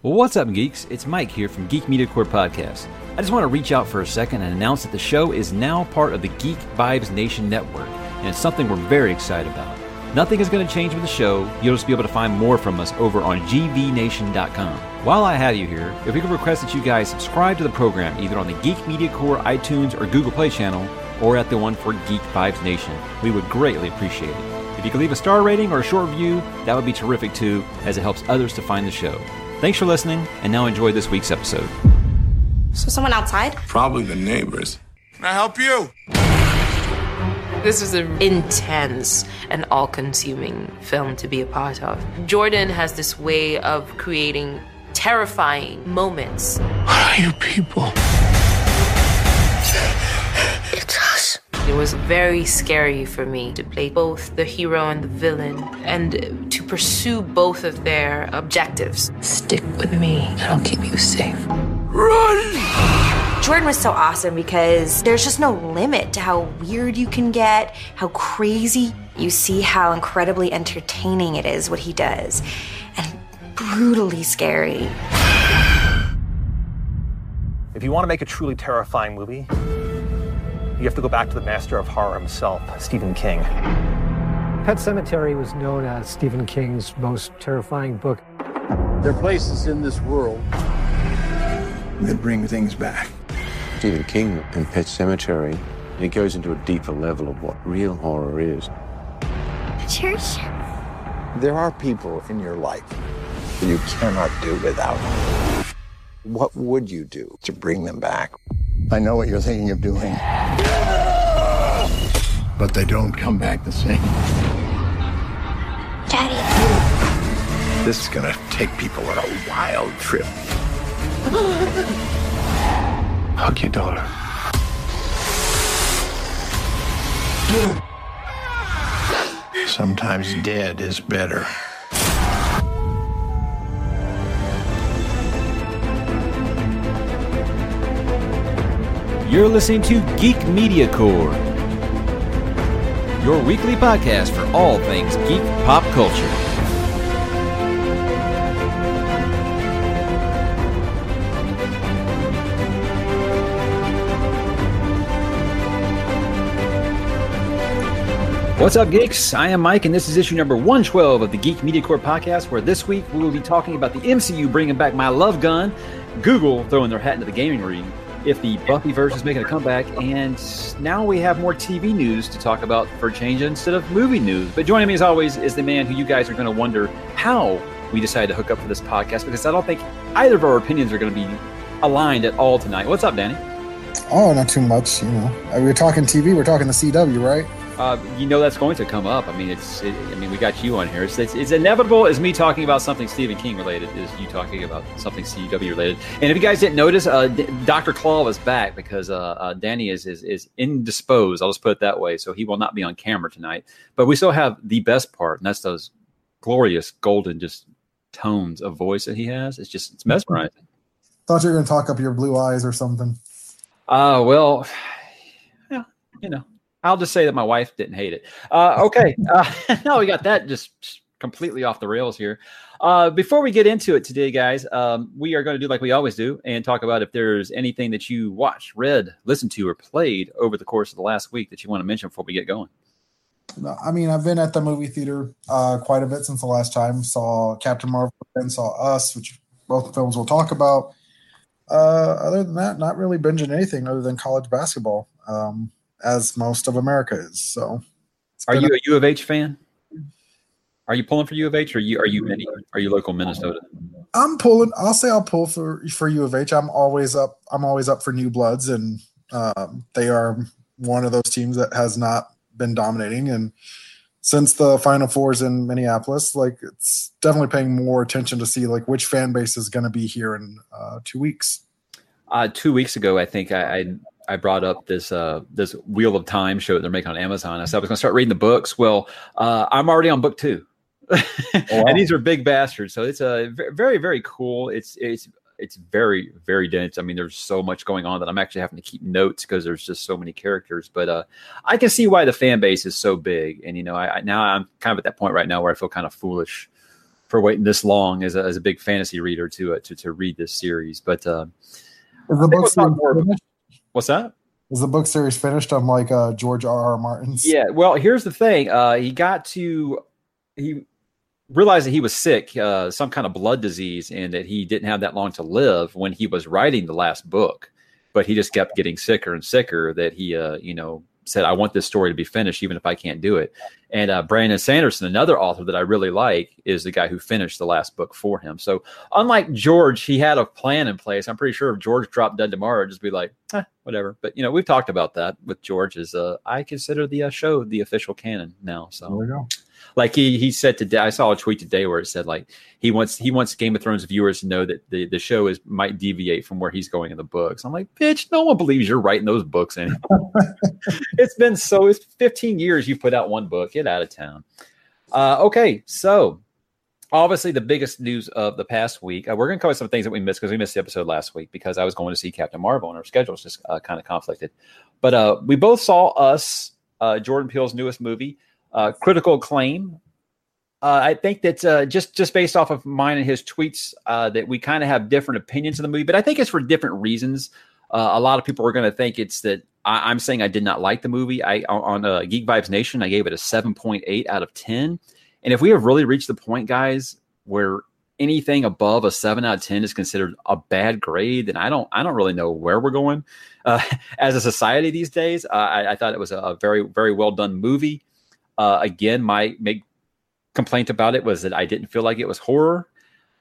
Well, what's up, geeks? It's Mike here from Geek Media Corps Podcast. I just want to reach out for a second and announce that the show is now part of the Geek Vibes Nation network, and it's something we're very excited about. Nothing is going to change with the show. You'll just be able to find more from us over on gvnation.com. While I have you here, if we could request that you guys subscribe to the program either on the Geek Media Corps iTunes or Google Play channel, or at the one for Geek Vibes Nation, we would greatly appreciate it. If you could leave a star rating or a short review, that would be terrific too, as it helps others to find the show. Thanks for listening, and now enjoy this week's episode. So someone outside? Probably the neighbors. Can I help you? This is an intense and all-consuming film to be a part of. Jordan has this way of creating terrifying moments. What are you people? It's us. It was very scary for me to play both the hero and the villain and to pursue both of their objectives. Stick with me and I'll keep you safe. Run! Jordan was so awesome because there's just no limit to how weird you can get, how crazy. You see how incredibly entertaining it is what he does, and brutally scary. If you want to make a truly terrifying movie, you have to go back to the master of horror himself, Stephen King. Pet Sematary was known as Stephen King's most terrifying book. There are places in this world that bring things back. Stephen King and Pet Sematary, it goes into a deeper level of what real horror is. The church. There are people in your life that you cannot do without. What would you do to bring them back? I know what you're thinking of doing, but they don't come back the same. Daddy. This is gonna take people on a wild trip. Hug your daughter. Sometimes dead is better. You're listening to Geek Media Corps, your weekly podcast for all things geek pop culture. What's up, geeks? I am Mike, and this is issue number 112 of the Geek Media Corps Podcast, where this week we will be talking about the MCU bringing back my love gun, Google throwing their hat into the gaming ring, if the Buffyverse is making a comeback, and now we have more TV news to talk about for change instead of movie news. But joining me as always is the man who you guys are going to wonder how we decided to hook up for this podcast, because I don't think either of our opinions are going to be aligned at all tonight. What's up, Danny? Oh, not too much. You know, we were talking TV. We're talking the CW, right? You know that's going to come up. I mean, we got you on here. It's inevitable as me talking about something Stephen King related is you talking about something CW related. And if you guys didn't notice, Dr. Claw is back because Danny is indisposed. I'll just put it that way. So he will not be on camera tonight. But we still have the best part, and that's those glorious golden just tones of voice that he has. It's mesmerizing. Thought you were going to talk up your blue eyes or something. Well, yeah, you know. I'll just say that my wife didn't hate it. Okay. No, we got that just completely off the rails here. Before we get into it today, guys, we are going to do like we always do and talk about if there's anything that you watched, read, listened to, or played over the course of the last week that you want to mention before we get going. I mean, I've been at the movie theater quite a bit since the last time. Saw Captain Marvel and saw Us, which both films we'll talk about. Other than that, not really binging anything other than college basketball. As most of America is. So, are you a U of H fan? Are you pulling for U of H, or are you local Minnesota? I'm pulling. I'll say I'll pull for U of H. I'm always up for new bloods, and they are one of those teams that has not been dominating. And since the Final Fours in Minneapolis, like, it's definitely paying more attention to see like which fan base is going to be here in 2 weeks. 2 weeks ago, I think I brought up this this Wheel of Time show that they're making on Amazon. I said I was going to start reading the books. Well, I'm already on book two, oh, wow. And these are big bastards. So it's a very, very cool. It's very, very dense. I mean, there's so much going on that I'm actually having to keep notes because there's just so many characters. But I can see why the fan base is so big. And, you know, I now I'm kind of at that point right now where I feel kind of foolish for waiting this long as a big fantasy reader to read this series. But the book series what's that? Is the book series finished? I'm like George R. R. Martin's. Yeah. Well, here's the thing. He realized that he was sick, some kind of blood disease, and that he didn't have that long to live when he was writing the last book, but he just kept getting sicker and sicker that he, said, I want this story to be finished, even if I can't do it. And Brandon Sanderson, another author that I really like, is the guy who finished the last book for him. So unlike George, he had a plan in place. I'm pretty sure if George dropped dead tomorrow, I'd just be like, whatever. But, you know, we've talked about that with George is I consider the show the official canon now. So there we go. Like he said today, I saw a tweet today where it said like he wants Game of Thrones viewers to know that the show might deviate from where he's going in the books. I'm like, bitch, no one believes you're writing those books anymore. It's 15 years you've put out one book. Get out of town. Okay, so obviously the biggest news of the past week. We're going to cover some things that we missed because we missed the episode last week because I was going to see Captain Marvel and our schedules just kind of conflicted. But we both saw Us, Jordan Peele's newest movie. Critical acclaim. I think that just based off of mine and his tweets that we kind of have different opinions of the movie, but I think it's for different reasons. A lot of people are going to think it's that I'm saying I did not like the movie. On Geek Vibes Nation, I gave it a 7.8 out of 10. And if we have really reached the point, guys, where anything above a 7 out of 10 is considered a bad grade, then I don't really know where we're going as a society these days. I thought it was a very, very well done movie. Again, my complaint about it was that I didn't feel like it was horror.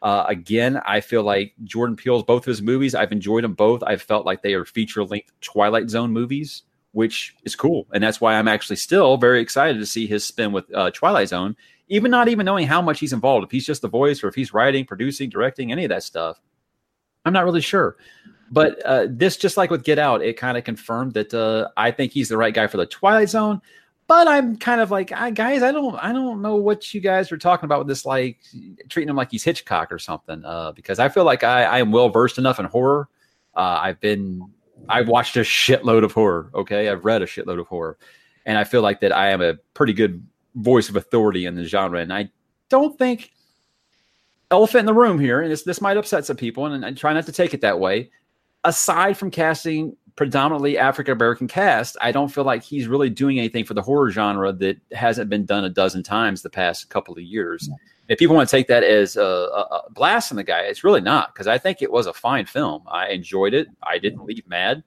Again, I feel like Jordan Peele's both his movies, I've enjoyed them both. I felt like they are feature-length Twilight Zone movies, which is cool. And that's why I'm actually still very excited to see his spin with Twilight Zone, not even knowing how much he's involved. If he's just the voice or if he's writing, producing, directing, any of that stuff, I'm not really sure. But this, just like with Get Out, it kind of confirmed that I think he's the right guy for the Twilight Zone. But I'm kind of like, guys, I don't know what you guys are talking about with this, like treating him like he's Hitchcock or something, because I feel like I am well versed enough in horror. I've watched a shitload of horror. Okay, I've read a shitload of horror, and I feel like that I am a pretty good voice of authority in the genre. And I don't think elephant in the room here, and this might upset some people, and I try not to take it that way. Aside from casting predominantly African-American cast, I don't feel like he's really doing anything for the horror genre that hasn't been done a dozen times the past couple of years. If people want to take that as a blast on the guy, it's really not, because I think it was a fine film. I enjoyed it. I didn't leave mad.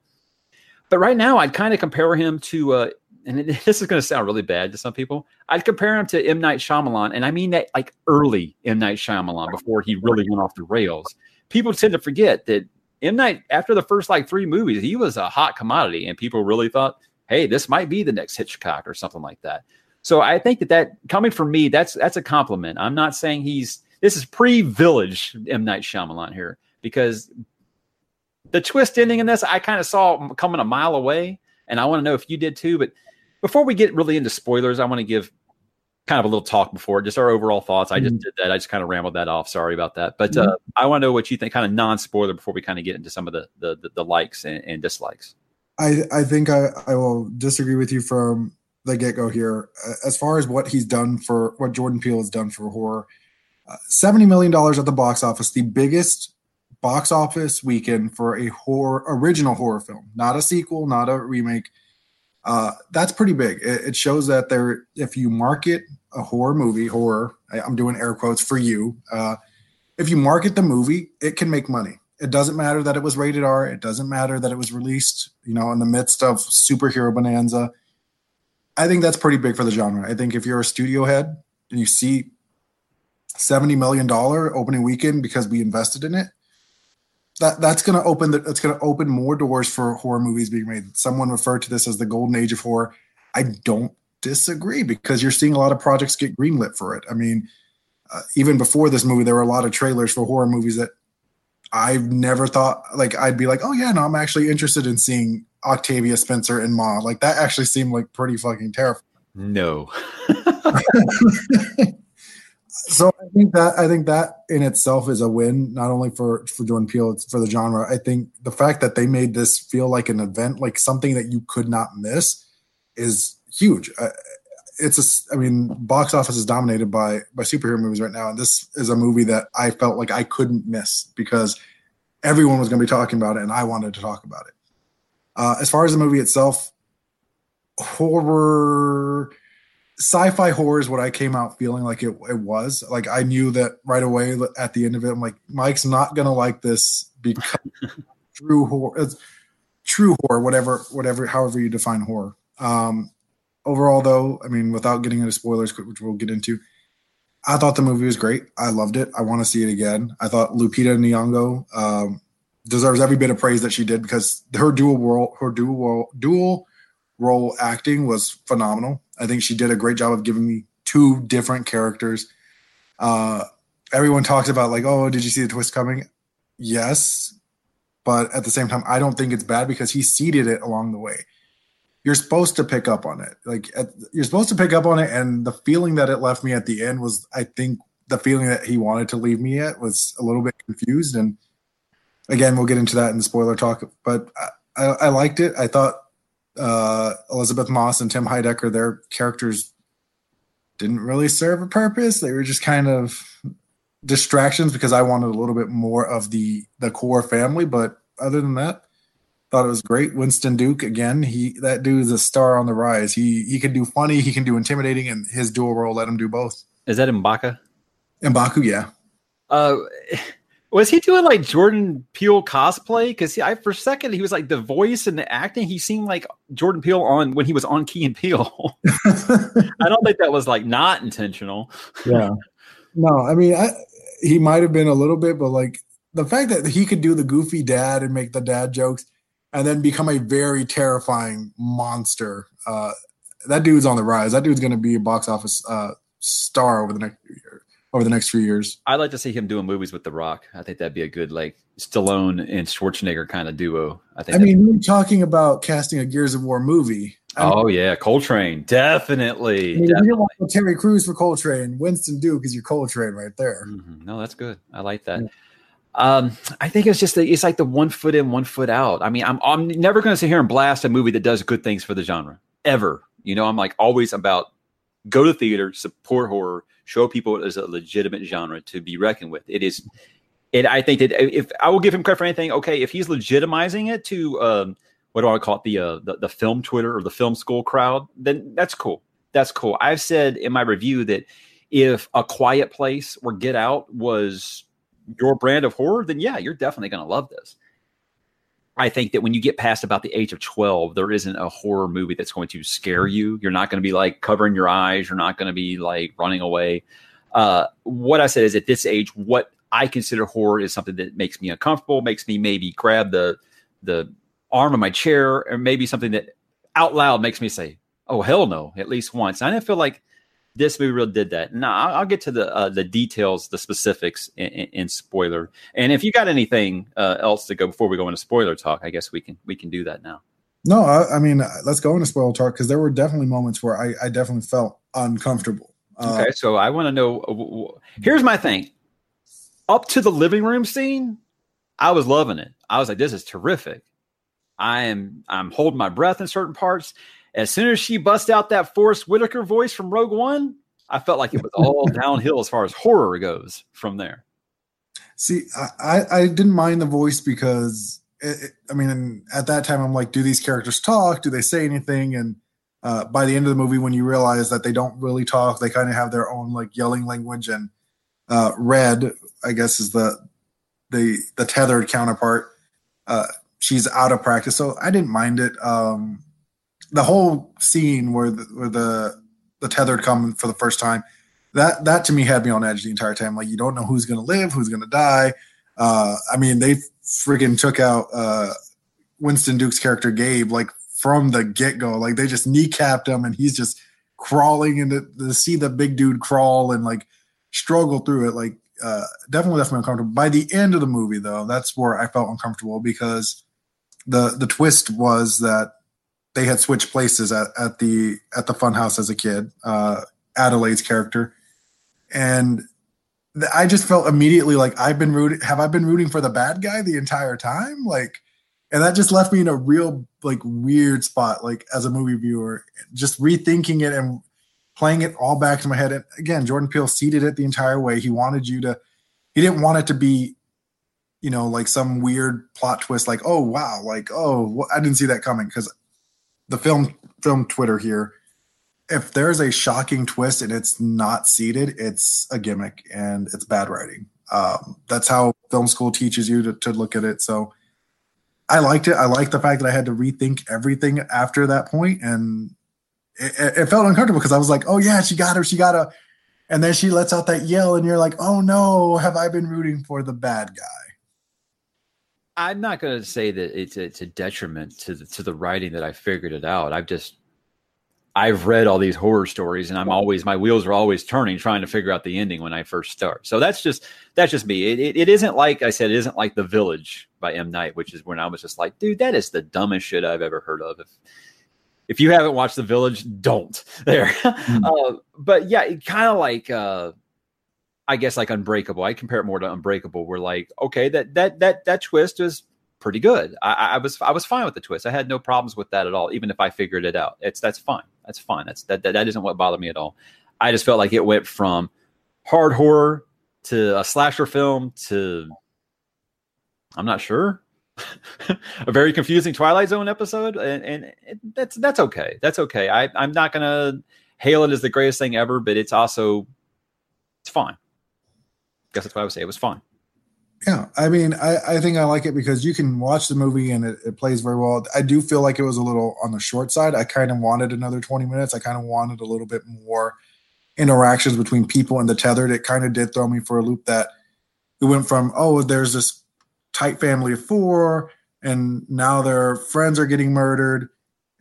But right now, I'd kind of compare him to, and this is going to sound really bad to some people, I'd compare him to M. Night Shyamalan, and I mean that like early M. Night Shyamalan before he really went off the rails. People tend to forget that M. Night, after the first like three movies, he was a hot commodity, and people really thought, hey, this might be the next Hitchcock or something like that. So I think that coming from me, that's a compliment. I'm not saying this is pre-Village M. Night Shyamalan here, because the twist ending in this, I kind of saw coming a mile away, and I want to know if you did too. But before we get really into spoilers, I want to give kind of a little talk before, just our overall thoughts. I just did that. I just kind of rambled that off. Sorry about that. But I want to know what you think, kind of non-spoiler, before we kind of get into some of the likes and dislikes. I think I will disagree with you from the get-go here. As far as what Jordan Peele has done for horror, $70 million at the box office, the biggest box office weekend for a original horror film, not a sequel, not a remake. That's pretty big. It shows that if you market a horror movie, I'm doing air quotes for you. If you market the movie, it can make money. It doesn't matter that it was rated R. It doesn't matter that it was released, in the midst of superhero bonanza. I think that's pretty big for the genre. I think if you're a studio head and you see $70 million opening weekend because we invested in it, that's going to open more doors for horror movies being made. Someone referred to this as the golden age of horror. I don't disagree, because you're seeing a lot of projects get greenlit for it. I mean, even before this movie, there were a lot of trailers for horror movies that I've never thought, like, I'd be like, oh yeah, no, I'm actually interested in seeing Octavia Spencer and Ma. Like, that actually seemed like pretty fucking terrifying. No. So I think that in itself is a win, not only for Jordan Peele, it's for the genre. I think the fact that they made this feel like an event, like something that you could not miss, is huge. Box office is dominated by superhero movies right now, and this is a movie that I felt like I couldn't miss because everyone was going to be talking about it, and I wanted to talk about it. As far as the movie itself, sci-fi horror is what I came out feeling like it was. Like, I knew that right away at the end of it. I'm like, Mike's not going to like this because true horror, however you define horror. Overall, though, I mean, without getting into spoilers, which we'll get into, I thought the movie was great. I loved it. I want to see it again. I thought Lupita Nyong'o deserves every bit of praise that she did, because her dual role acting was phenomenal. I think she did a great job of giving me two different characters. Everyone talks about, like, oh, did you see the twist coming? Yes. But at the same time, I don't think it's bad, because he seeded it along the way. You're supposed to pick up on it. And the feeling that it left me at the end was, I think, the feeling that he wanted to leave me at was a little bit confused. And again, we'll get into that in the spoiler talk, but I liked it. I thought Elizabeth Moss and Tim Heidecker, their characters didn't really serve a purpose. They were just kind of distractions, because I wanted a little bit more of the core family. But other than that, thought it was great. Winston Duke, again, that dude is a star on the rise. He can do funny, he can do intimidating, and his dual role let him do both. Is that M'Baku? M'Baku, yeah. Was he doing like Jordan Peele cosplay? Because for a second he was like the voice and the acting. He seemed like Jordan Peele when he was on Key and Peele. I don't think that was like not intentional. Yeah. No, I mean, he might have been a little bit, but like the fact that he could do the goofy dad and make the dad jokes and then become a very terrifying monster. That dude's on the rise. That dude's going to be a box office star over the next few years. I'd like to see him doing movies with The Rock. I think that'd be a good, like, Stallone and Schwarzenegger kind of duo. We're talking about casting a Gears of War movie. Yeah, Cole Train, definitely. I mean, definitely. You don't want Terry Crews for Cole Train. Winston Duke is your Cole Train right there. Mm-hmm. No, that's good. I like that. Yeah. I think it's just it's like the 1 foot in, 1 foot out. I mean, I'm never going to sit here and blast a movie that does good things for the genre ever. You know, I'm like always about go to theater, support horror. Show people it is a legitimate genre to be reckoned with. It is, and I think that if I will give him credit for anything, okay, if he's legitimizing it to what do I call it, the film Twitter or the film school crowd, then that's cool. That's cool. I've said in my review that if A Quiet Place or Get Out was your brand of horror, then yeah, you're definitely going to love this. I think that when you get past about the age of 12, there isn't a horror movie that's going to scare you. You're not going to be like covering your eyes. You're not going to be like running away. What I said is at this age, what I consider horror is something that makes me uncomfortable, makes me maybe grab the arm of my chair, or maybe something that out loud makes me say, oh, hell no, at least once. And I didn't feel like this movie really did that. Now, I'll get to the details, the specifics in spoiler. And if you got anything else to go before we go into spoiler talk, I guess we can do that now. No, I mean, let's go into spoiler talk, because there were definitely moments where I definitely felt uncomfortable. Okay, so I want to know. Here's my thing. Up to the living room scene, I was loving it. I was like, this is terrific. I'm holding my breath in certain parts. As soon as she busts out that Forrest Whitaker voice from Rogue One, I felt like it was all downhill as far as horror goes from there. See, I didn't mind the voice because, at that time, I'm like, do these characters talk? Do they say anything? And by the end of the movie, when you realize that they don't really talk, they kind of have their own like yelling language, and Red, I guess, is the tethered counterpart. She's out of practice, so I didn't mind it. The whole scene where the tethered come for the first time, that to me had me on edge the entire time. Like, you don't know who's going to live, who's going to die. They friggin' took out Winston Duke's character Gabe like from the get go. Like, they just kneecapped him, and he's just crawling and to see the big dude crawl and like struggle through it, like definitely uncomfortable. By the end of the movie, though, that's where I felt uncomfortable because the twist was that they had switched places at the funhouse as a kid, Adelaide's character, and I just felt immediately like Have I been rooting for the bad guy the entire time? Like, and that just left me in a real like weird spot, like as a movie viewer, just rethinking it and playing it all back to my head. And again, Jordan Peele seeded it the entire way. He didn't want it to be, you know, like some weird plot twist, like, oh wow, like, oh, I didn't see that coming. Because the film Twitter here, if there's a shocking twist and it's not seeded, it's a gimmick and it's bad writing. That's how film school teaches you to look at it. So I liked it. I liked the fact that I had to rethink everything after that point, and it felt uncomfortable because I was like, oh yeah, she got her. And then she lets out that yell and you're like, oh no, have I been rooting for the bad guy? I'm not going to say that it's a detriment to the writing that I figured it out. I've read all these horror stories, and my wheels are always turning, trying to figure out the ending when I first start. So that's just me. It isn't like I said, it isn't like The Village by M. Night, which is when I was just like, dude, that is the dumbest shit I've ever heard of. If you haven't watched The Village, don't there. Mm-hmm. But yeah, it kind of like, I guess like Unbreakable. I compare it more to Unbreakable. We're like, okay, that twist is pretty good. I was fine with the twist. I had no problems with that at all. Even if I figured it out, that's fine. That isn't what bothered me at all. I just felt like it went from hard horror to a slasher film to, I'm not sure, a very confusing Twilight Zone episode. And that's okay. That's okay. I'm not going to hail it as the greatest thing ever, but it's also, it's fine. I guess that's what I would say. It was fine. Yeah, I mean, I think I like it because you can watch the movie and it plays very well. I do feel like it was a little on the short side. I kind of wanted another 20 minutes. I kind of wanted a little bit more interactions between people and the tethered. It kind of did throw me for a loop that it went from, oh, there's this tight family of four, and now their friends are getting murdered.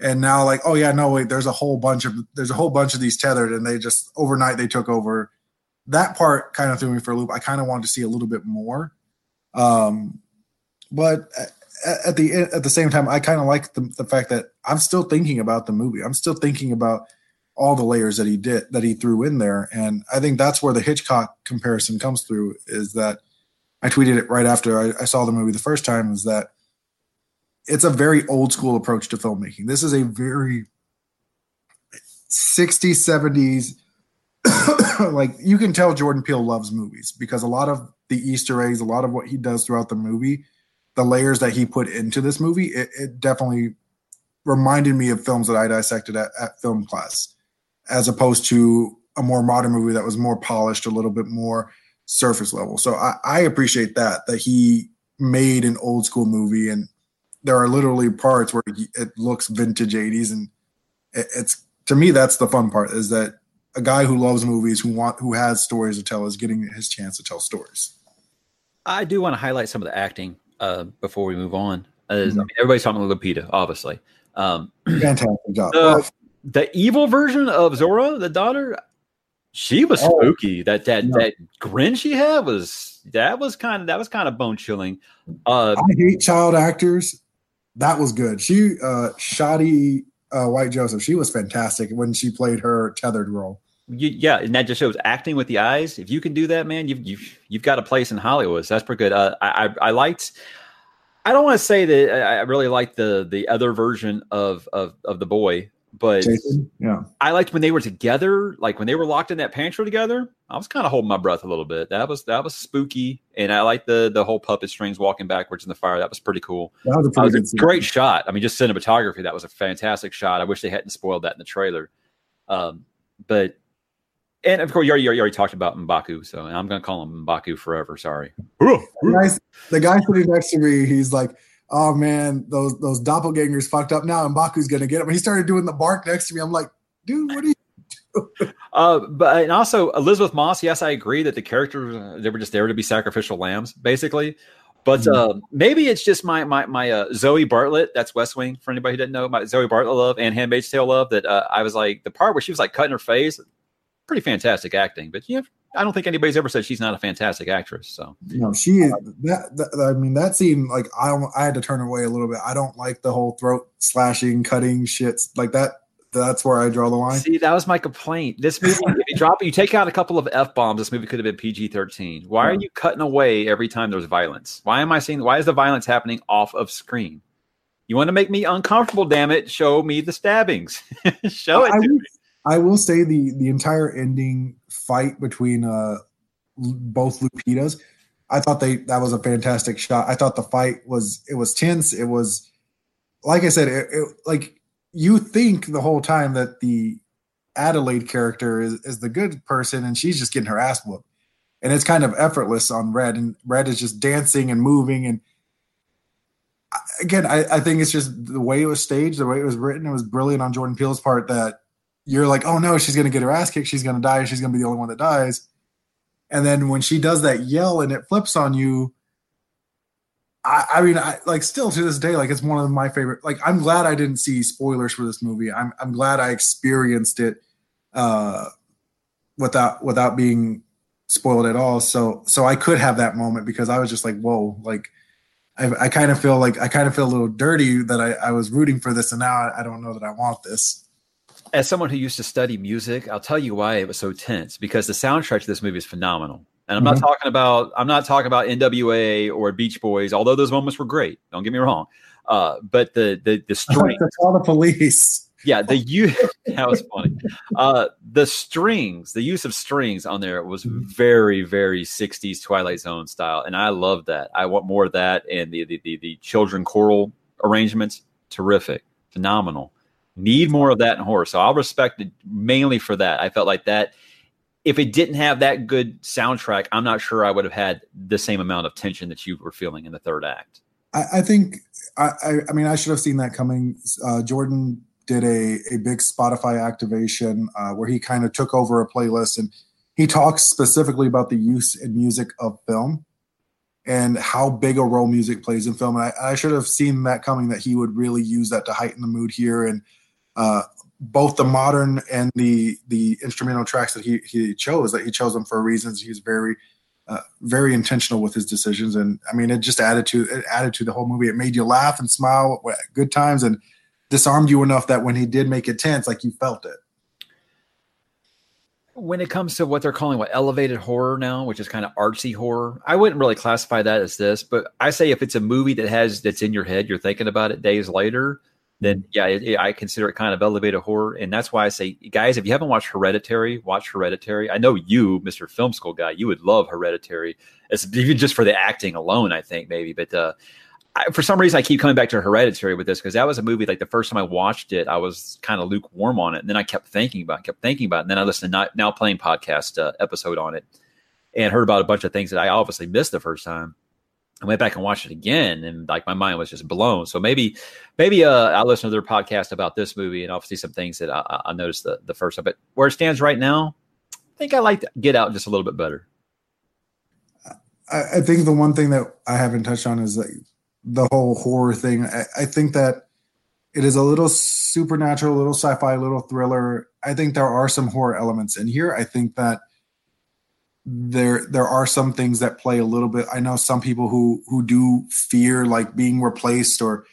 And now like, oh yeah, no, wait, there's a whole bunch of these tethered, and they just overnight they took over. That part kind of threw me for a loop. I kind of wanted to see a little bit more. But at the same time, I kind of like the fact that I'm still thinking about the movie. I'm still thinking about all the layers that he threw in there. And I think that's where the Hitchcock comparison comes through, is that I tweeted it right after I saw the movie the first time, is that it's a very old school approach to filmmaking. This is a very 60s, 70s, like you can tell Jordan Peele loves movies because a lot of the Easter eggs, a lot of what he does throughout the movie, the layers that he put into this movie, it definitely reminded me of films that I dissected at film class, as opposed to a more modern movie that was more polished, a little bit more surface level. So I appreciate that he made an old school movie, and there are literally parts where it looks vintage 80s. And it's, to me, that's the fun part, is that a guy who loves movies, who has stories to tell, is getting his chance to tell stories. I do want to highlight some of the acting before we move on. Mm-hmm. I mean, everybody's talking about Lupita, obviously. Fantastic job. The evil version of Zora, the daughter, she was spooky. That grin she had was kind of bone chilling. I hate child actors. That was good. She Shoddy White Joseph, she was fantastic when she played her tethered role. Yeah, and that just shows acting with the eyes. If you can do that, man, you've got a place in Hollywood. So that's pretty good. I liked. I don't want to say that I really liked the other version of the boy, but Jason, yeah, I liked when they were together. Like when they were locked in that pantry together, I was kind of holding my breath a little bit. That was spooky, and I liked the whole puppet strings walking backwards in the fire. That was pretty cool. That was a great shot. I mean, just cinematography. That was a fantastic shot. I wish they hadn't spoiled that in the trailer, but. And of course, you already talked about M'Baku, so I'm going to call him M'Baku forever. Sorry. The guy sitting next to me, he's like, "Oh man, those doppelgangers fucked up. Now Mbaku's going to get him." When he started doing the bark next to me, I'm like, "Dude, what are you doing?" But and also Elizabeth Moss. Yes, I agree that the characters, they were just there to be sacrificial lambs, basically. But maybe it's just my Zoe Bartlett. That's West Wing for anybody who doesn't know. My Zoe Bartlett love and Handmaid's Tale love. That I was like the part where she was like cutting her face. Pretty fantastic acting, but yeah, I don't think anybody's ever said she's not a fantastic actress. So no, she is. I mean, that seemed like I had to turn away a little bit. I don't like the whole throat slashing, cutting shits like that. That's where I draw the line. See, that was my complaint. This movie, if you drop it, you take out a couple of F-bombs, this movie could have been PG-13. Why are you cutting away every time there's violence? Why is the violence happening off of screen? You want to make me uncomfortable, damn it. Show me the stabbings. Show it to me. I will say the entire ending fight between both Lupitas, I thought that was a fantastic shot. I thought the fight was tense. It was, like I said, like you think the whole time that the Adelaide character is the good person and she's just getting her ass whooped. And it's kind of effortless on Red, and Red is just dancing and moving. And again, I think it's just the way it was staged, the way it was written. It was brilliant on Jordan Peele's part that you're like, oh no, she's going to get her ass kicked. She's going to die. She's going to be the only one that dies. And then when she does that yell and it flips on you, I mean, like still to this day, like it's one of my favorite, like I'm glad I didn't see spoilers for this movie. I'm glad I experienced it without being spoiled at all. So I could have that moment because I was just like, whoa, like I kind of feel a little dirty that I was rooting for this. And now I don't know that I want this. As someone who used to study music, I'll tell you why it was so tense, because the soundtrack to this movie is phenomenal. And I'm not talking about NWA or Beach Boys, although those moments were great. Don't get me wrong. But the strings, all the police. Yeah, that was funny. The use of strings on there was very, very 60s Twilight Zone style, and I love that. I want more of that, and the children choral arrangements, terrific, phenomenal. Need more of that in horror. So I'll respect it mainly for that. I felt like that if it didn't have that good soundtrack, I'm not sure I would have had the same amount of tension that you were feeling in the third act. I think I should have seen that coming. Jordan did a big Spotify activation where he kind of took over a playlist, and he talks specifically about the use in music of film and how big a role music plays in film. And I should have seen that coming, that he would really use that to heighten the mood here. And both the modern and the instrumental tracks that he chose them for reasons. He's very, very intentional with his decisions. And I mean, it added to the whole movie. It made you laugh and smile at good times and disarmed you enough that when he did make it tense, like you felt it. When it comes to what they're calling elevated horror now, which is kind of artsy horror, I wouldn't really classify that as this, but I say if it's a movie that's in your head, you're thinking about it days later, then yeah, I consider it kind of elevated horror. And that's why I say, guys, if you haven't watched Hereditary, watch Hereditary. I know you, Mr. Film School guy, you would love Hereditary. It's even just for the acting alone, I think maybe. But for some reason, I keep coming back to Hereditary with this, because that was a movie, like the first time I watched it, I was kind of lukewarm on it. And then I kept thinking about it. And then I listened to Now Playing podcast episode on it and heard about a bunch of things that I obviously missed the first time. I went back and watched it again, and like my mind was just blown. So maybe I'll listen to their podcast about this movie, and obviously some things that I noticed the first time. But where it stands right now, I think I like Get Out just a little bit better. I think the one thing that I haven't touched on is like the whole horror thing. I think that it is a little supernatural, a little sci-fi, a little thriller. I think there are some horror elements in here. I think that there are some things that play a little bit. I know some people who do fear like being replaced, or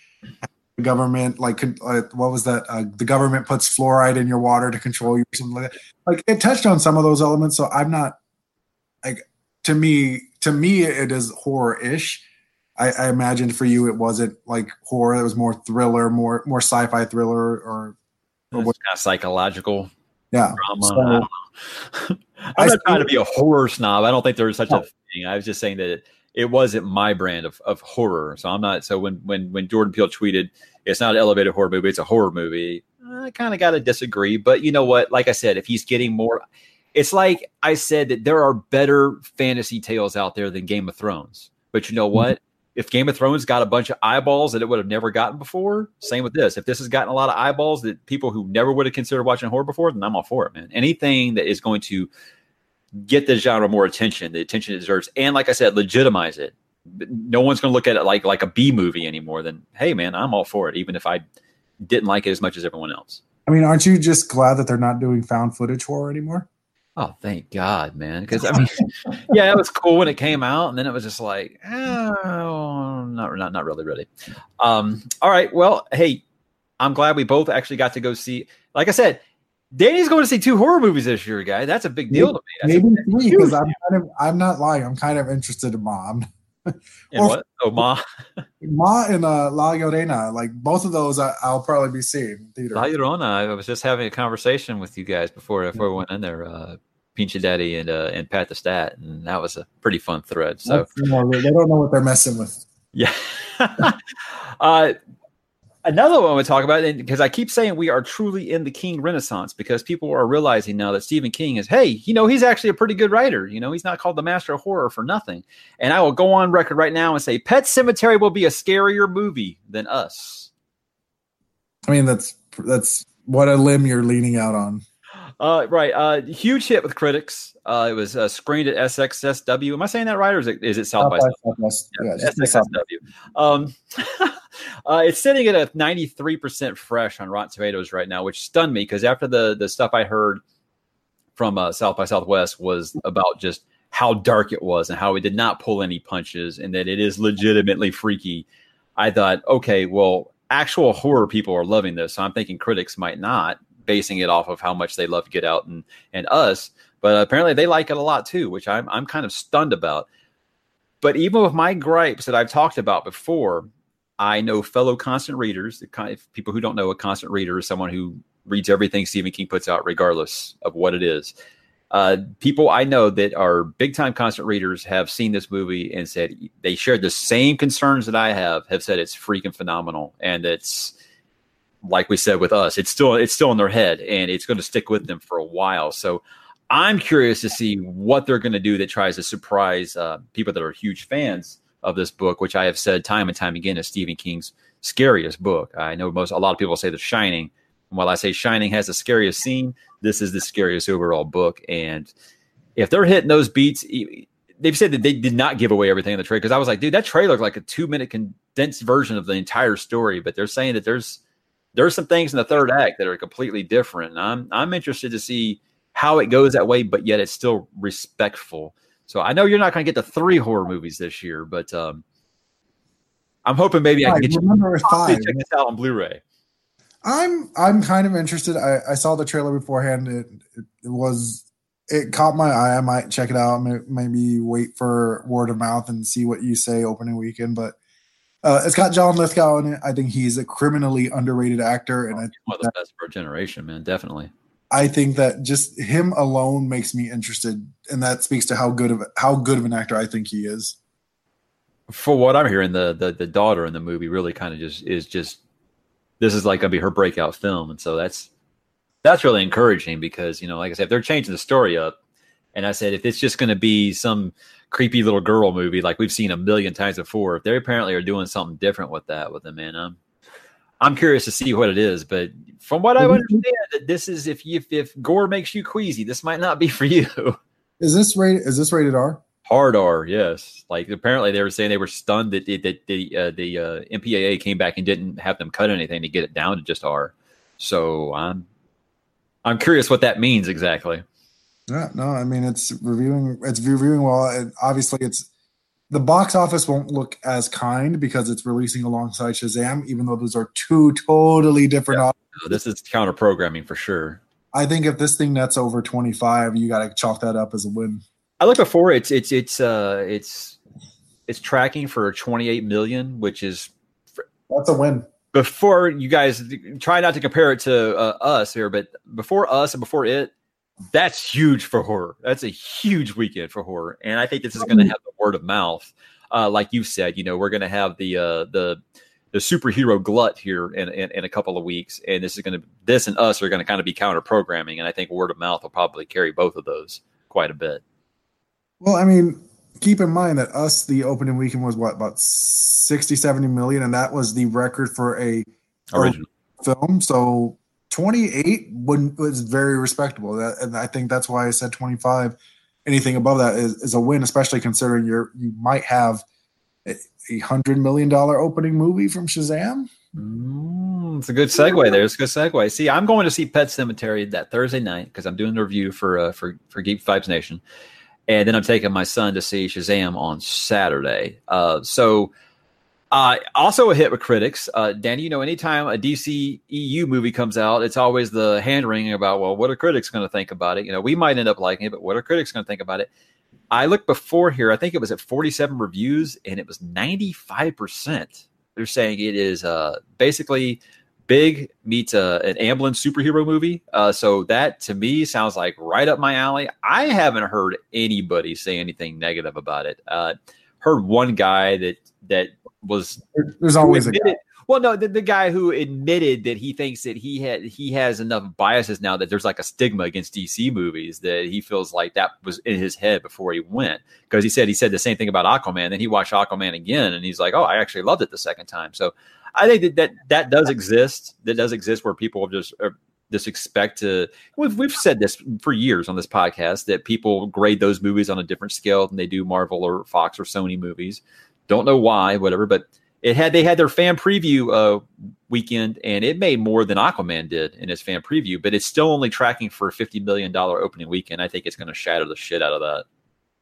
the government, like what was that? The government puts fluoride in your water to control you or something like that. Like it touched on some of those elements. So I'm not like, to me, it is horror-ish. I imagined for you, it wasn't like horror. It was more thriller, more sci-fi thriller or what kind of psychological. Yeah. Drama. So, I'm not trying to be a horror snob. I don't think there is such a thing. I was just saying that it wasn't my brand of horror. So I'm not. So when Jordan Peele tweeted, it's not an elevated horror movie, it's a horror movie, I kind of got to disagree. But you know what? Like I said, if he's getting more, it's like I said that there are better fantasy tales out there than Game of Thrones. But you know what? If Game of Thrones got a bunch of eyeballs that it would have never gotten before, same with this. If this has gotten a lot of eyeballs that people who never would have considered watching horror before, then I'm all for it, man. Anything that is going to get the genre more attention, the attention it deserves, and like I said, legitimize it. no one's going to look at it like a B movie anymore. Then, hey, man, I'm all for it, even if I didn't like it as much as everyone else. I mean, aren't you just glad that they're not doing found footage horror anymore? Oh, thank God, man. Because, I mean, yeah, it was cool when it came out, and then it was just like, oh, not really, really. All right, well, hey, I'm glad we both actually got to go see. Like I said, Danny's going to see 2 horror movies this year, guys. That's a big deal to me. That's maybe 3, because I'm not lying. I'm kind of interested in Mom. What? Oh, Ma. Ma and La Llorona, like both of those, I'll probably be seeing theater. La Llorona. I was just having a conversation with you guys before we went in there, Pinchy Daddy and Pat the Stat, and that was a pretty fun thread. So they don't know what they're messing with. Yeah. Another one we talk about, because I keep saying we are truly in the King Renaissance, because people are realizing now that Stephen King is, hey, he's actually a pretty good writer. He's not called the master of horror for nothing. And I will go on record right now and say Pet Sematary will be a scarier movie than Us. I mean, that's what a limb you're leaning out on. Right. Huge hit with critics. It was screened at SXSW. Am I saying that right, or is it South by Southwest? Yeah, SXSW. It's sitting at a 93% fresh on Rotten Tomatoes right now, which stunned me, because after the stuff I heard from South by Southwest was about just how dark it was and how it did not pull any punches and that it is legitimately freaky, I thought, okay, well, actual horror people are loving this, so I'm thinking critics might not, basing it off of how much they love Get Out and Us, but apparently they like it a lot too, which I'm kind of stunned about. But even with my gripes that I've talked about before, I know fellow constant readers, people who don't know, a constant reader is someone who reads everything Stephen King puts out, regardless of what it is. People I know that are big time constant readers have seen this movie and said they shared the same concerns that I have said it's freaking phenomenal. And it's, like we said with Us, it's still in their head, and it's going to stick with them for a while. So I'm curious to see what they're going to do that tries to surprise people that are huge fans of this book, which I have said time and time again is Stephen King's scariest book. I know a lot of people say The Shining, and while I say Shining has the scariest scene, this is the scariest overall book. And if they're hitting those beats, they've said that they did not give away everything in the trailer, because I was like, dude, that trailer is like a 2-minute condensed version of the entire story, but they're saying that there's some things in the third act that are completely different. And I'm interested to see how it goes that way, but yet it's still respectful. So I know you're not going to get the 3 horror movies this year, but I'm hoping maybe I can get you to check this out on Blu-ray. I'm kind of interested. I saw the trailer beforehand. It caught my eye. I might check it out. Maybe wait for word of mouth and see what you say opening weekend. But it's got John Lithgow in it. I think he's a criminally underrated actor, and one of the best for a generation, man. Definitely. I think that just him alone makes me interested, and that speaks to how good of an actor I think he is. For what I'm hearing, the daughter in the movie really kind of is this is like going to be her breakout film, and so that's really encouraging, because like I said, if they're changing the story up, and I said if it's just going to be some creepy little girl movie like we've seen a million times before, if they apparently are doing something different with them, man, I'm curious to see what it is, but from what I understand, that this is if gore makes you queasy, this might not be for you. Is this rated R? Hard R, yes. Like apparently they were saying they were stunned that the MPAA came back and didn't have them cut anything to get it down to just R. So I'm curious what that means exactly. Yeah, no, I mean it's reviewing well. And obviously, the box office won't look as kind because it's releasing alongside Shazam, even though those are 2 totally different. Yeah. No, this is counter programming for sure. I think if this thing nets over 25, you got to chalk that up as a win. I looked before it's tracking for 28 million, which is that's a win. Before you guys try not to compare it to Us here, but before Us and before it, that's huge for horror. That's a huge weekend for horror, and I think this is going to have the word of mouth, like you said. We're going to have the superhero glut here in a couple of weeks, and this and Us are going to kind of be counter programming, and I think word of mouth will probably carry both of those quite a bit. Well, I mean, keep in mind that Us, the opening weekend was what, about 60, 70 million, and that was the record for a original film. So 28 was very respectable. And I think that's why I said 25. Anything above that is a win, especially considering you might have a $100 million opening movie from Shazam. It's a good segue there. It's a good segue. See, I'm going to see Pet Sematary that Thursday night because I'm doing the review for Geek Vibes Nation. And then I'm taking my son to see Shazam on Saturday. Also a hit with critics. Danny, you know, anytime a DC EU movie comes out, it's always the hand-wringing about, well, what are critics going to think about it? You know, we might end up liking it, but what are critics going to think about it? I looked before here. I think it was at 47 reviews, and it was 95%. They're saying it is basically big meets an ambulance superhero movie. So that, to me, sounds like right up my alley. I haven't heard anybody say anything negative about it. Heard one guy that was there's always admitted, a guy. Well, no, the guy who admitted that he thinks that he has enough biases now that there's like a stigma against DC movies that he feels like that was in his head before he went, because he said the same thing about Aquaman. Then he watched Aquaman again and he's like, oh, I actually loved it the second time. So I think that does exist. That does exist where people just expect to. We've said this for years on this podcast that people grade those movies on a different scale than they do Marvel or Fox or Sony movies. Don't know why, whatever, but they had their fan preview weekend, and it made more than Aquaman did in its fan preview, but it's still only tracking for a $50 million opening weekend. I think it's going to shatter the shit out of that.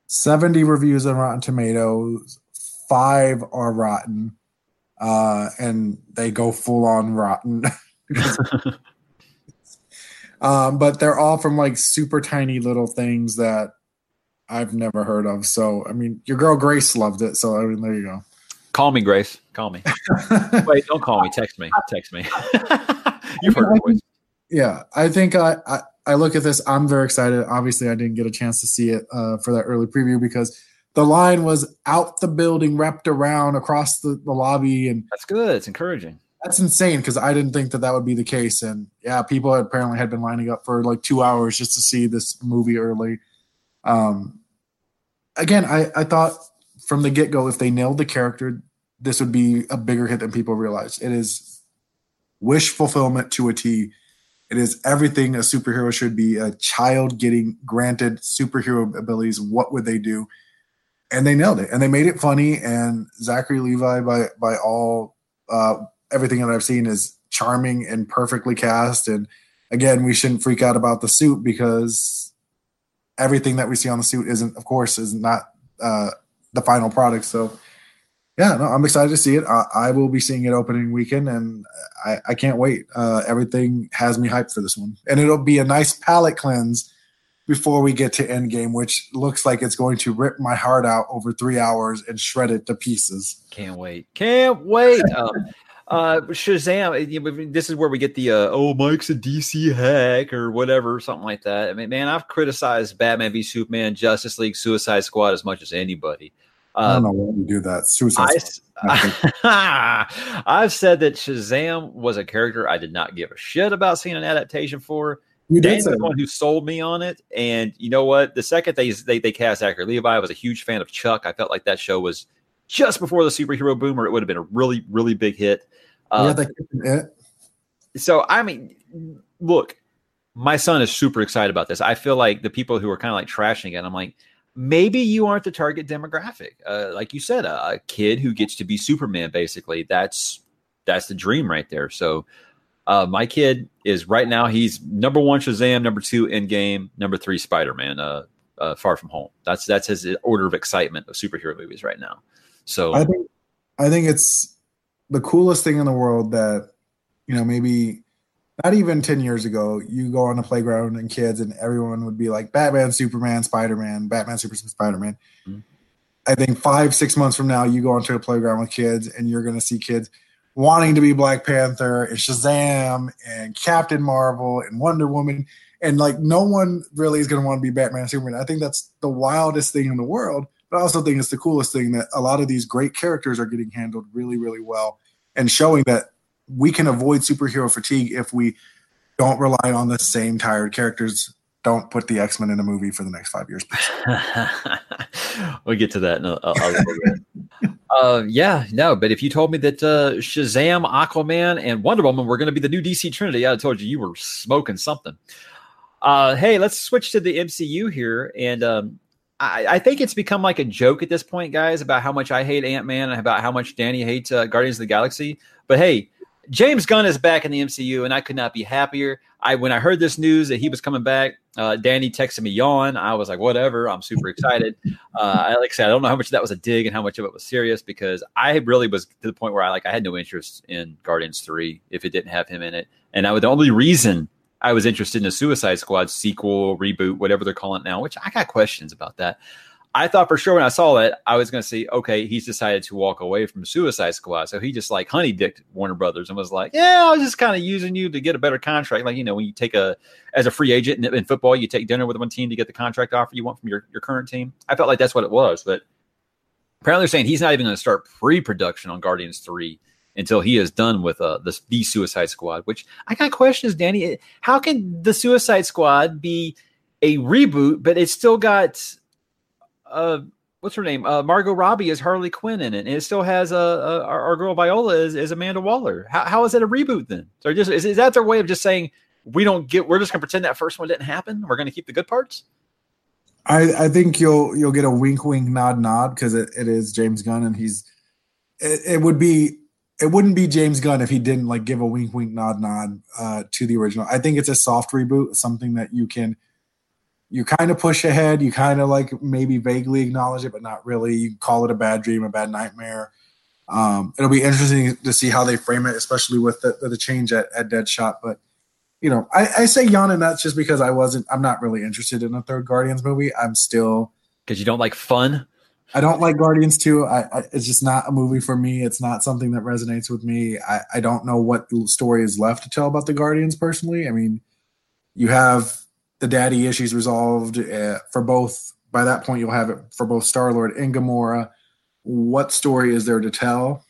70 reviews on Rotten Tomatoes, 5 are rotten, and they go full on rotten. But they're all from like super tiny little things that I've never heard of. So, I mean, your girl Grace loved it. So, I mean, there you go. Call me, Grace. Call me. Wait, don't call me. Text me. Text me. You've heard her voice. Yeah. I think I look at this. I'm very excited. Obviously, I didn't get a chance to see it for that early preview because the line was out the building, wrapped around across the lobby. And that's good. It's encouraging. That's insane because I didn't think that would be the case. And, yeah, people apparently had been lining up for like 2 hours just to see this movie early. Again, I thought from the get-go, if they nailed the character, this would be a bigger hit than people realized. It is wish fulfillment to a T. It is everything a superhero should be. A child getting granted superhero abilities, what would they do? And they nailed it. And they made it funny. And Zachary Levi, by all, everything that I've seen, is charming and perfectly cast. And again, we shouldn't freak out about the suit because everything that we see on the suit is not the final product. So, yeah, no, I'm excited to see it. I will be seeing it opening weekend, and I can't wait. Everything has me hyped for this one. And it'll be a nice palate cleanse before we get to Endgame, which looks like it's going to rip my heart out over 3 hours and shred it to pieces. Can't wait. Shazam, this is where we get the Mike's a DC hack or whatever, something like that. I mean, man, I've criticized Batman v Superman, Justice League, Suicide Squad as much as anybody. I don't know why you do that. I've said that Shazam was a character I did not give a shit about seeing an adaptation for. Dan's the one who sold me on it, and you know what? The second they cast Zachary Levi, I was a huge fan of Chuck. I felt like that show was just before the superhero boom, or it would have been a really, really big hit. So, I mean, look, my son is super excited about this. I feel like the people who are kind of like trashing it, I'm like, maybe you aren't the target demographic. Like you said, a kid who gets to be Superman, basically. That's the dream right there. So my kid is right now, he's number 1 Shazam, number 2 Endgame, number 3 Spider-Man, Far From Home. That's his order of excitement of superhero movies right now. So I think it's the coolest thing in the world that, you know, maybe not even 10 years ago, you go on the playground and kids and everyone would be like Batman, Superman, Spider-Man, Batman, Superman, Spider-Man. Mm-hmm. I think 5-6 months from now, you go onto the playground with kids and you're going to see kids wanting to be Black Panther and Shazam and Captain Marvel and Wonder Woman. And like, no one really is going to want to be Batman and Superman. I think that's the wildest thing in the world. But I also think it's the coolest thing that a lot of these great characters are getting handled really, really well and showing that we can avoid superhero fatigue if we don't rely on the same tired characters. Don't put the X-Men in a movie for the next 5 years, please. We'll get to that in a little bit. But if you told me that Shazam, Aquaman, and Wonder Woman were going to be the new DC Trinity, I told you were smoking something. Hey, let's switch to the MCU here. And I think it's become like a joke at this point, guys, about how much I hate Ant-Man and about how much Danny hates Guardians of the Galaxy. But hey, James Gunn is back in the MCU, and I could not be happier. When I heard this news that he was coming back, Danny texted me yawn. I was like, whatever. I'm super excited. Like I said, I don't know how much of that was a dig and how much of it was serious, because I really was to the point where I had no interest in Guardians 3 if it didn't have him in it. And the only reason I was interested in a Suicide Squad sequel, reboot, whatever they're calling it now, which I got questions about that. I thought for sure when I saw that, I was going to say, okay, he's decided to walk away from Suicide Squad. So he just like honey-dicked Warner Brothers and was like, yeah, I was just kind of using you to get a better contract. Like, you know, when you take as a free agent in football, you take dinner with one team to get the contract offer you want from your current team. I felt like that's what it was. But apparently they're saying he's not even going to start pre-production on Guardians 3 until he is done with the Suicide Squad, which I got questions, Danny. How can the Suicide Squad be a reboot, but it's still got what's her name? Margot Robbie is Harley Quinn in it, and it still has our girl Viola is Amanda Waller. How is that a reboot then? So just is that their way of just saying we're just gonna pretend that first one didn't happen? We're gonna keep the good parts. I think you'll get a wink, wink, nod, nod because it is James Gunn, and It wouldn't be James Gunn if he didn't like give a wink, wink, nod, nod to the original. I think it's a soft reboot, something that you kind of push ahead. You kind of like maybe vaguely acknowledge it, but not really. You can call it a bad dream, a bad nightmare. It'll be interesting to see how they frame it, especially with the change at Deadshot. But, you know, I say yawn and nuts just because I'm not really interested in a third Guardians movie. I'm still. Because you don't like fun? I don't like Guardians 2. It's just not a movie for me. It's not something that resonates with me. I don't know what story is left to tell about the Guardians personally. I mean, you have the daddy issues resolved for both. By that point, you'll have it for both Star-Lord and Gamora. What story is there to tell?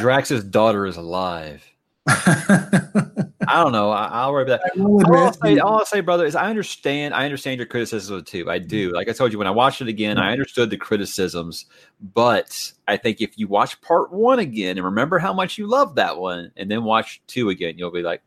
Drax's daughter is alive. I don't know. I'll worry about that. All I'll say, brother, is I understand your criticism of the two. I do. Like I told you, when I watched it again, I understood the criticisms. But I think if you watch part one again and remember how much you loved that one, and then watch two again, you'll be like,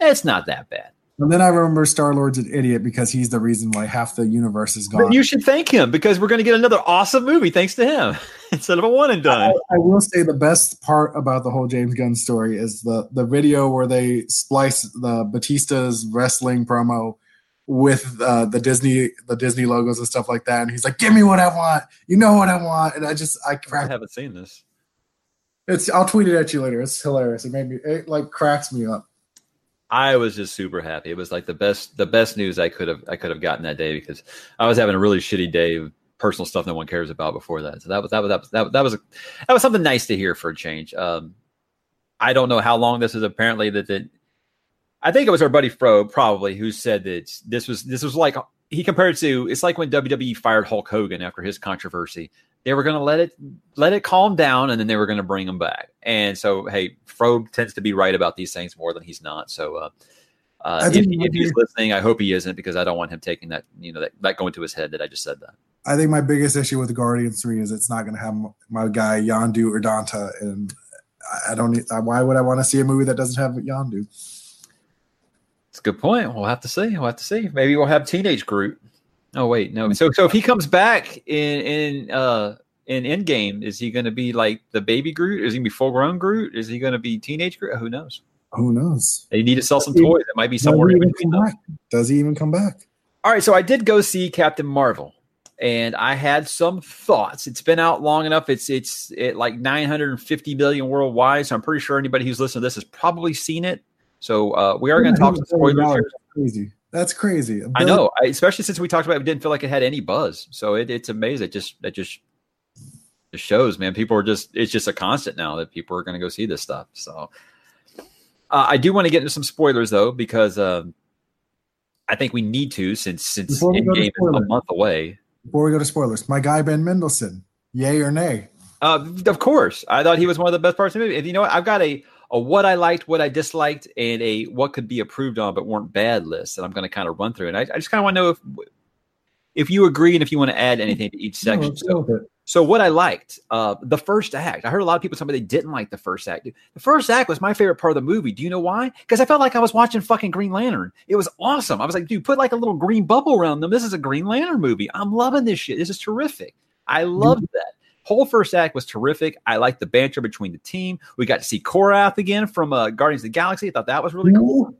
it's not that bad. And then I remember Star-Lord's an idiot because he's the reason why half the universe is gone. But you should thank him because we're going to get another awesome movie thanks to him instead of a one and done. I will say the best part about the whole James Gunn story is the video where they splice the Batista's wrestling promo with the Disney logos and stuff like that. And he's like, give me what I want. You know what I want. And I haven't seen this. I'll tweet it at you later. It's hilarious. It cracks me up. I was just super happy. It was like the best news I could have gotten that day because I was having a really shitty day of personal stuff no one cares about before that. So that was something nice to hear for a change. I don't know how long this is. Apparently I think it was our buddy Fro probably who said that this was like he compared it to it's like when WWE fired Hulk Hogan after his controversy. They were going to let it calm down, and then they were going to bring him back. And so, hey, Frobe tends to be right about these things more than he's not. So, if he's listening, I hope he isn't because I don't want him taking that, you know, that going to his head that I just said that. I think my biggest issue with Guardians 3 is it's not going to have my guy Yondu or Danta, and I don't. Why would I want to see a movie that doesn't have Yondu? That's a good point. We'll have to see. Maybe we'll have teenage Groot. Oh wait, no. So if he comes back in Endgame, is he going to be like the baby Groot? Is he going to be full grown Groot? Is he going to be teenage Groot? Who knows? They need to sell some toys. It might be somewhere in between. Does he even come back? All right. So I did go see Captain Marvel, and I had some thoughts. It's been out long enough. It's at like 950 million worldwide. So I'm pretty sure anybody who's listening to this has probably seen it. So we are going to talk some spoilers here. Crazy. That's crazy. I know, especially since we talked about it, it didn't feel like it had any buzz. So it's amazing. It just shows, man. It's just a constant now that people are going to go see this stuff. So I do want to get into some spoilers though, because I think we need to since Endgame is a month away. Before we go to spoilers, my guy Ben Mendelsohn, yay or nay? Of course, I thought he was one of the best parts of the movie. And you know what? I've got a what I liked, what I disliked, and a what could be approved on but weren't bad list that I'm going to kind of run through. And I just kind of want to know if you agree and if you want to add anything to each section. No, so So what I liked, the first act, I heard a lot of people tell me they didn't like the first act. The first act was my favorite part of the movie. Do you know why? Because I felt like I was watching fucking Green Lantern. It was awesome. I was like, dude, put like a little green bubble around them. This is a Green Lantern movie. I'm loving this shit. This is terrific. I loved that. Whole first act was terrific. I liked the banter between the team. We got to see Korath again from Guardians of the Galaxy. I thought that was really cool.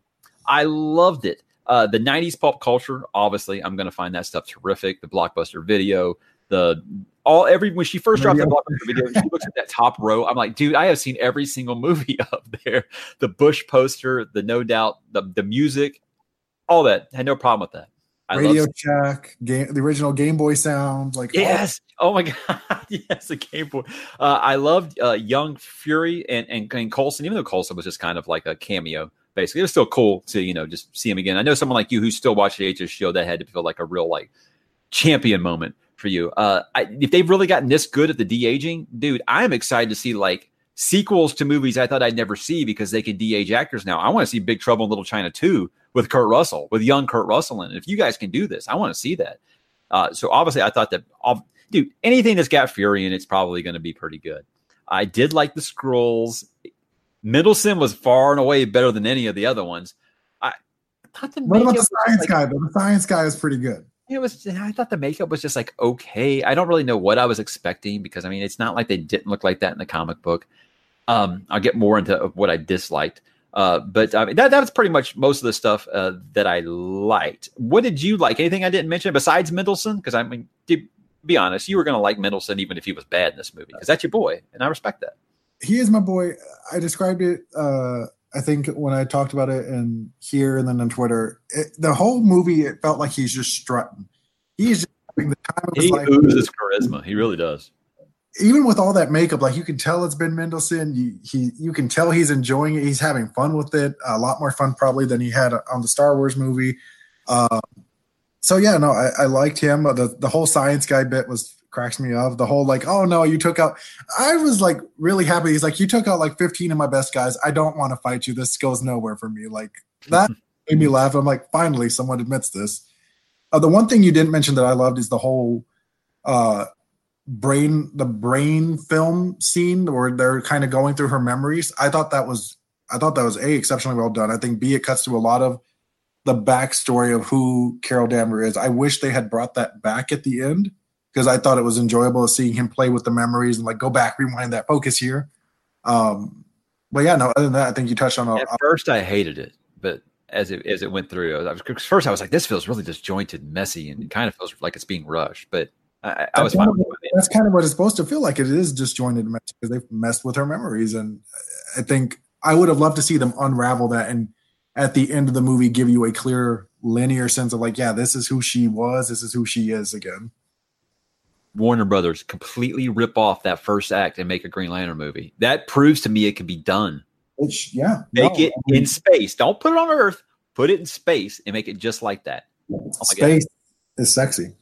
I loved it. The 90s pop culture, obviously, I'm going to find that stuff terrific. The blockbuster video, when she first dropped the blockbuster video, she looks at that top row. I'm like, dude, I have seen every single movie up there. The Bush poster, the No Doubt, the music, all that. I had no problem with that. Radio Shack, the original Game Boy sound. Like, yes. Oh my God. Yes, the Game Boy. I loved young Fury and Coulson, even though Coulson was just kind of like a cameo, basically. It was still cool to, just see him again. I know someone like you who still watched the HS show, that had to feel like a real, champion moment for you. If they've really gotten this good at the de-aging, dude, I'm excited to see, sequels to movies I thought I'd never see because they can de-age actors now. I want to see Big Trouble in Little China 2 with Kurt Russell, with young Kurt Russell in it. If you guys can do this, I want to see that. So obviously I thought that, dude, anything that's got Fury in it's probably going to be pretty good. I did like the Skrulls. Mendelsohn was far and away better than any of the other ones. I thought the science guy is pretty good. I thought the makeup was just okay. I don't really know what I was expecting because, it's not like they didn't look like that in the comic book. I'll get more into what I disliked. But that was pretty much most of the stuff that I liked. What did you like? Anything I didn't mention besides Mendelsohn? Because to be honest, you were going to like Mendelsohn even if he was bad in this movie because that's your boy, and I respect that. He is my boy. I described it, I think, when I talked about it in here and then on Twitter. The whole movie, it felt like he's just strutting. He's just having the time of his life. He oozes charisma. He really does. Even with all that makeup, you can tell it's Ben Mendelsohn. You can tell he's enjoying it. He's having fun with it. A lot more fun probably than he had on the Star Wars movie. I liked him. The whole science guy bit was cracks me up. The whole oh no, you took out. I was really happy. He's you took out 15 of my best guys. I don't want to fight you. This goes nowhere for me. That made me laugh. I'm finally someone admits this. The one thing you didn't mention that I loved is the whole brain film scene where they're kind of going through her memories. I thought that was A, exceptionally well done. I think B, it cuts through a lot of the backstory of who Carol Danvers is. I wish they had brought that back at the end because I thought it was enjoyable seeing him play with the memories and go back, rewind that, focus here. Other than that, I think you touched on all. At first I hated it, but as it went through, I was like, this feels really disjointed, messy, and it kind of feels like it's being rushed, but I was fine. That's kind of what it's supposed to feel like. It is disjointed because they've messed with her memories. And I think I would have loved to see them unravel that and at the end of the movie give you a clear, linear sense of this is who she was. This is who she is again. Warner Brothers completely rip off that first act and make a Green Lantern movie. That proves to me it can be done. Make it in space. Don't put it on Earth. Put it in space and make it just like that. Space is sexy.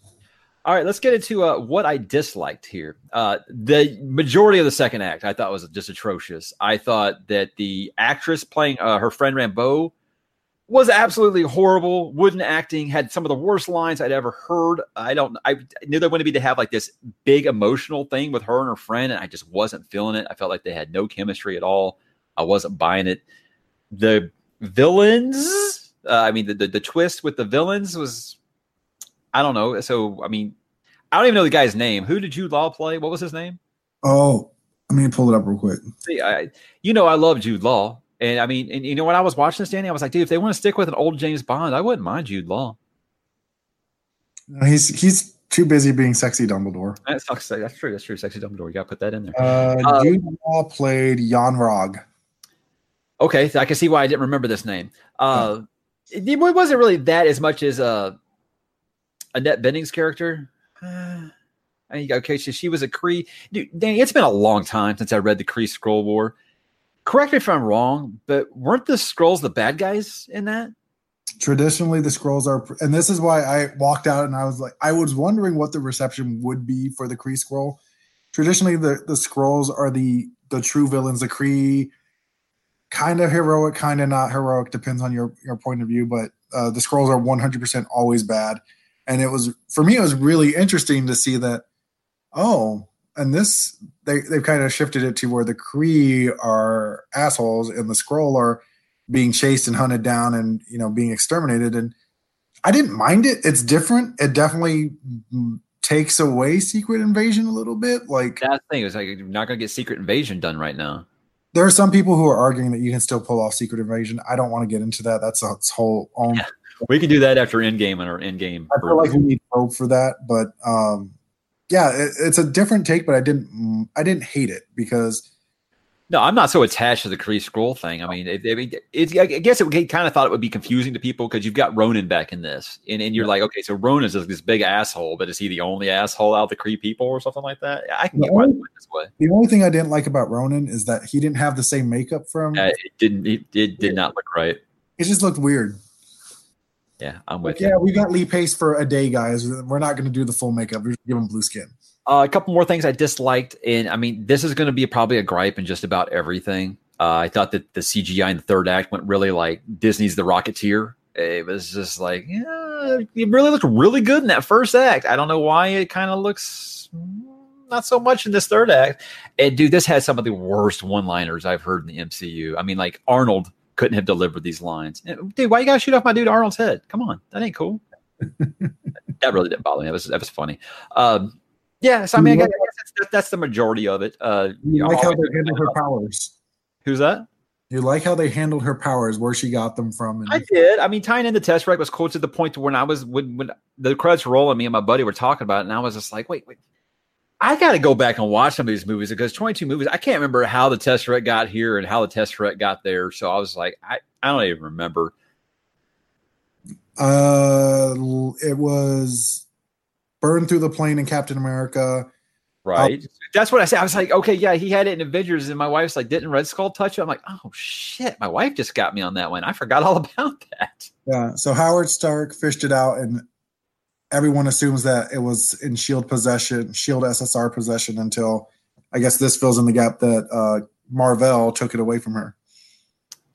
All right, let's get into what I disliked here. The majority of the second act I thought was just atrocious. I thought that the actress playing her friend Rambeau was absolutely horrible. Wooden acting, had some of the worst lines I'd ever heard. I knew there wouldn't be to have this big emotional thing with her and her friend, and I just wasn't feeling it. I felt like they had no chemistry at all. I wasn't buying it. The villains, the twist with the villains was... I don't know. So, I don't even know the guy's name. Who did Jude Law play? What was his name? Oh, pull it up real quick. See, I love Jude Law. And and when I was watching this, Danny, I was like, dude, if they want to stick with an old James Bond, I wouldn't mind Jude Law. No, he's too busy being sexy Dumbledore. That's true. Sexy Dumbledore. You got to put that in there. Jude Law played Jan Rog. Okay. So I can see why I didn't remember this name. It wasn't really that as much as, Annette Bening's character. So she was a Kree. Dude, Danny, it's been a long time since I read the Kree Skrull War. Correct me if I'm wrong, but weren't the Skrulls the bad guys in that? Traditionally, the Skrulls are, and this is why I walked out and I was I was wondering what the reception would be for the Kree Skrull. Traditionally, the Skrulls are the true villains. The Kree, kind of heroic, kind of not heroic, depends on your point of view, but the Skrulls are 100% always bad. And it was, for me, it was really interesting to see that, And this, they've kind of shifted it to where the Kree are assholes and the Skrull are being chased and hunted down and, you know, being exterminated. And I didn't mind it. It's different. It definitely takes away Secret Invasion a little bit. Like, that thing is like, you're not going to get Secret Invasion done right now. There are some people who are arguing that you can still pull off Secret Invasion. I don't want to get into that. That's a whole own. Yeah, we can do that after Endgame on our Endgame. I feel like we need hope for that, but yeah, it's a different take. But I didn't hate it because. No, I'm not so attached to the Kree Skrull thing. I mean, I guess it kind of thought it would be confusing to people because you've got Ronan back in this, and you're like, okay, so Ronan's this big asshole, but is he the only asshole out of the Kree people or something like that? I can get why they went this way. The only thing I didn't like about Ronan is that he didn't have the same makeup for him. It did not look right. It just looked weird. Yeah, I'm with you. Yeah, we got Lee Pace for a day, guys. We're not going to do the full makeup. We're just giving blue skin. A couple more things I disliked, and I mean, this is going to be probably a gripe in just about everything. I thought that the CGI in the third act went really like Disney's The Rocketeer. It was just like, yeah, it really looked really good in that first act. I don't know why it kind of looks not so much in this third act. And dude, this has some of the worst one-liners I've heard in the MCU. I mean, like Arnold couldn't have delivered these lines. And, dude, why you gotta shoot off my dude Arnold's head? Come on, that ain't cool. That really didn't bother me. That was funny. Yeah, so I mean, I guess that's the majority of it. You like how they handled her powers. Who's that? You like how they handled her powers, where she got them from. I did. I mean, tying in the test wreck was cool to the point to when I was when the credits roll and me and my buddy were talking about it, and I was just like, wait, I got to go back and watch some of these movies because 22 movies. I can't remember how the test wreck got here and how the test wreck got there. So I was like, I don't even remember. It was. Burned through the plane in Captain America. Right. That's what I said. I was like, okay, yeah, he had it in Avengers. And my wife's like, didn't Red Skull touch it? I'm like, oh, shit. My wife just got me on that one. I forgot all about that. Yeah. So Howard Stark fished it out, and everyone assumes that it was in S.H.I.E.L.D. possession, S.H.I.E.L.D. SSR possession until I guess this fills in the gap that Marvel took it away from her.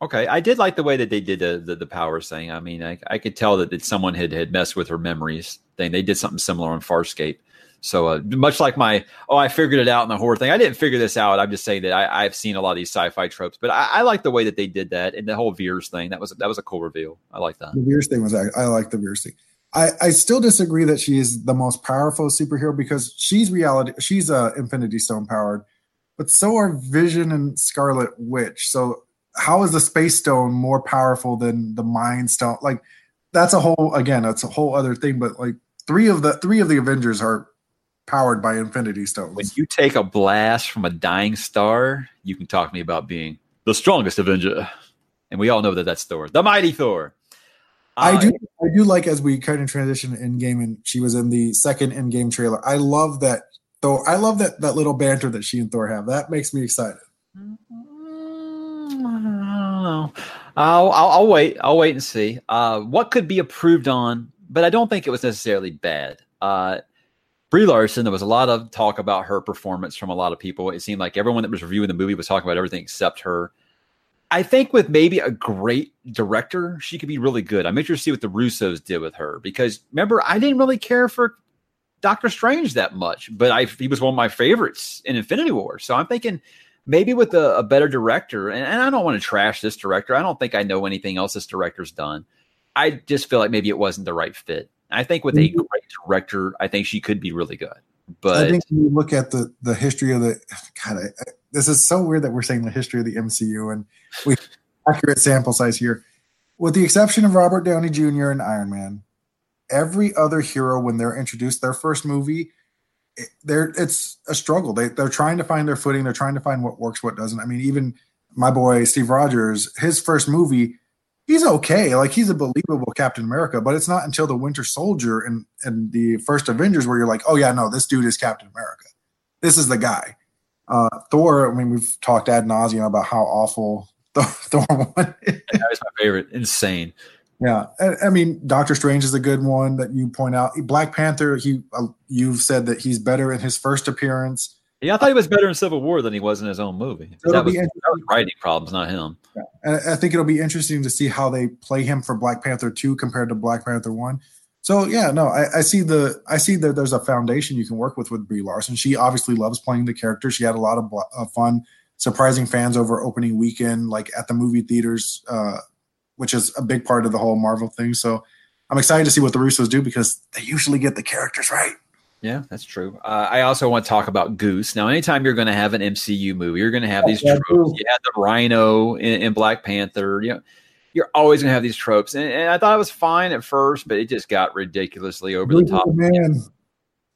Okay, I did like the way that they did the powers thing. I mean, I could tell that someone had messed with her memories thing. They did something similar on Farscape. So much like my, I figured it out in the horror thing. I didn't figure this out. I'm just saying that I've seen a lot of these sci-fi tropes, but I like the way that they did that and the whole Veers thing. That was a cool reveal. I like that. The Veers thing I like the Veers thing. I still disagree that she is the most powerful superhero because she's reality. She's Infinity Stone powered, but so are Vision and Scarlet Witch. So. How is the Space Stone more powerful than the Mind Stone? Like, that's a whole other thing. But like three of the Avengers are powered by Infinity Stones. When you take a blast from a dying star, you can talk to me about being the strongest Avenger, and we all know that that's Thor, the mighty Thor. I do like as we kind of transition to Endgame, and she was in the second Endgame trailer. I love that though. I love that little banter that she and Thor have. That makes me excited. Mm-hmm. I'll wait and see what could be approved on, but I don't think it was necessarily bad. Brie Larson, there was a lot of talk about her performance from a lot of people. It seemed like everyone that was reviewing the movie was talking about everything except her. I think with maybe a great director, she could be really good. I'm interested to see what the Russos did with her because remember, I didn't really care for Doctor Strange that much, but he was one of my favorites in Infinity War. So I'm thinking maybe with a better director, and I don't want to trash this director. I don't think I know anything else this director's done. I just feel like maybe it wasn't the right fit. I think with a great director, I think she could be really good. But I think when you look at the history of the – God, this is so weird that we're saying the history of the MCU, and we have accurate sample size here. With the exception of Robert Downey Jr. and Iron Man, every other hero, when they're introduced, their first movie – it's a struggle. They're trying to find their footing. They're trying to find what works, what doesn't. I mean, even my boy Steve Rogers, his first movie, he's okay. Like he's a believable Captain America, but it's not until the Winter Soldier and the first Avengers where you're like, oh yeah, no, this dude is Captain America. This is the guy. Thor. I mean, we've talked ad nauseum about how awful Thor 1 is. That was my favorite. Insane. Yeah, I mean, Doctor Strange is a good one that you point out. Black Panther, you've said that he's better in his first appearance. Yeah, I thought he was better in Civil War than he was in his own movie. That was writing problems, not him. Yeah. And I think it'll be interesting to see how they play him for Black Panther 2 compared to Black Panther 1. So yeah, no, I see that there's a foundation you can work with Brie Larson. She obviously loves playing the character. She had a lot of fun surprising fans over opening weekend, like at the movie theaters, which is a big part of the whole Marvel thing. So I'm excited to see what the Russos do, because they usually get the characters right. Yeah, that's true. I also want to talk about Goose. Now, anytime you're going to have an MCU movie, you're going to have these tropes. You had the Rhino in Black Panther. You know, you're always going to have these tropes. And I thought it was fine at first, but it just got ridiculously over the top. Man.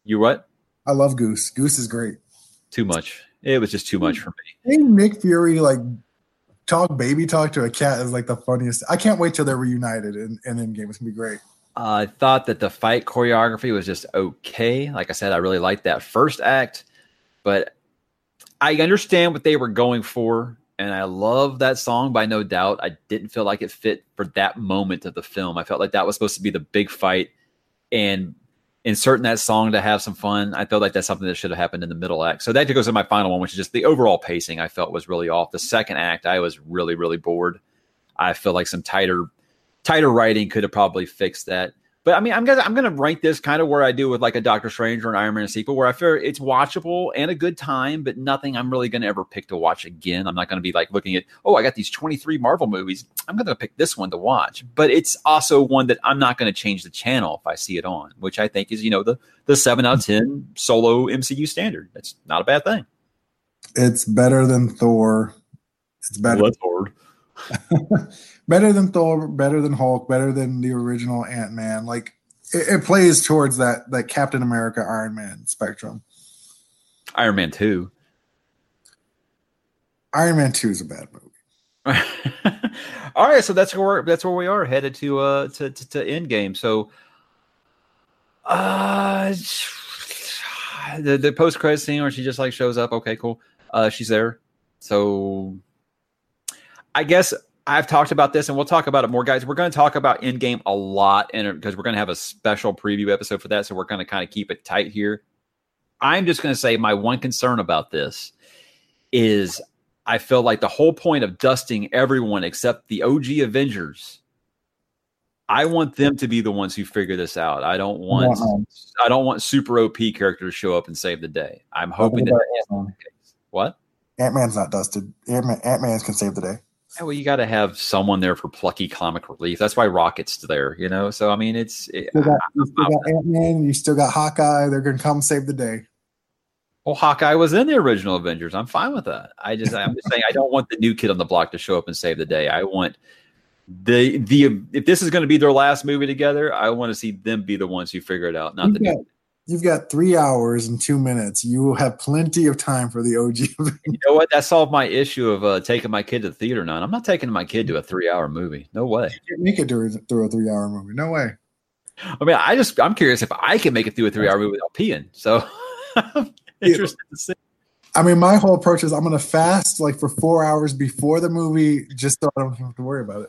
You what? I love Goose. Goose is great. Too much. It was just too much for me. I think Nick Fury, like, talk baby talk to a cat is like the funniest. I can't wait till they're reunited and Endgame. It's going to be great. I thought that the fight choreography was just okay. Like I said, I really liked that first act, but I understand what they were going for, and I love that song by No Doubt. I didn't feel like it fit for that moment of the film. I felt like that was supposed to be the big fight, and inserting that song to have some fun, I felt like that's something that should have happened in the middle act. So that goes to my final one, which is just the overall pacing I felt was really off. The second act, I was really, really bored. I feel like some tighter writing could have probably fixed that. But I mean, I'm gonna rank this kind of where I do with like a Doctor Strange or an Iron Man sequel, where I feel it's watchable and a good time, but nothing I'm really gonna ever pick to watch again. I'm not gonna be like looking at, oh, I got these 23 Marvel movies, I'm gonna pick this one to watch. But it's also one that I'm not gonna change the channel if I see it on, which I think is, you know, the 7 out of 10 solo MCU standard. That's not a bad thing. It's better than Thor. It's better. Well, that's hard. Better than Thor, better than Hulk, better than the original Ant-Man. Like it plays towards that Captain America, Iron Man spectrum. Iron Man 2. Iron Man 2 is a bad movie. All right, so that's where we are headed to Endgame. So the post-credit scene where she just like shows up. Okay, cool. She's there. So I guess I've talked about this, and we'll talk about it more, guys. We're going to talk about Endgame a lot, and because we're going to have a special preview episode for that, so we're going to kind of keep it tight here. I'm just going to say my one concern about this is I feel like the whole point of dusting everyone except the OG Avengers, I want them to be the ones who figure this out. I don't want super OP characters to show up and save the day. I'm hoping that isn't the case. What? Ant-Man's not dusted. Ant-Man can save the day. Yeah, well, you got to have someone there for plucky comic relief. That's why Rocket's there, you know? So, I mean, you still got Ant-Man, you still got Hawkeye. They're going to come save the day. Well, Hawkeye was in the original Avengers. I'm fine with that. I'm just saying I don't want the new kid on the block to show up and save the day. I want the if this is going to be their last movie together, I want to see them be the ones who figure it out, not the new. You've got 3 hours and 2 minutes. You will have plenty of time for the OG. You know what? That solved my issue of taking my kid to the theater. Now, I'm not taking my kid to a 3-hour movie. No way. You can't make it through a 3-hour movie. No way. I mean, I'm curious if I can make it through a 3-hour movie without peeing. So I'm interested to see. I mean, my whole approach is I'm going to fast like for 4 hours before the movie just so I don't have to worry about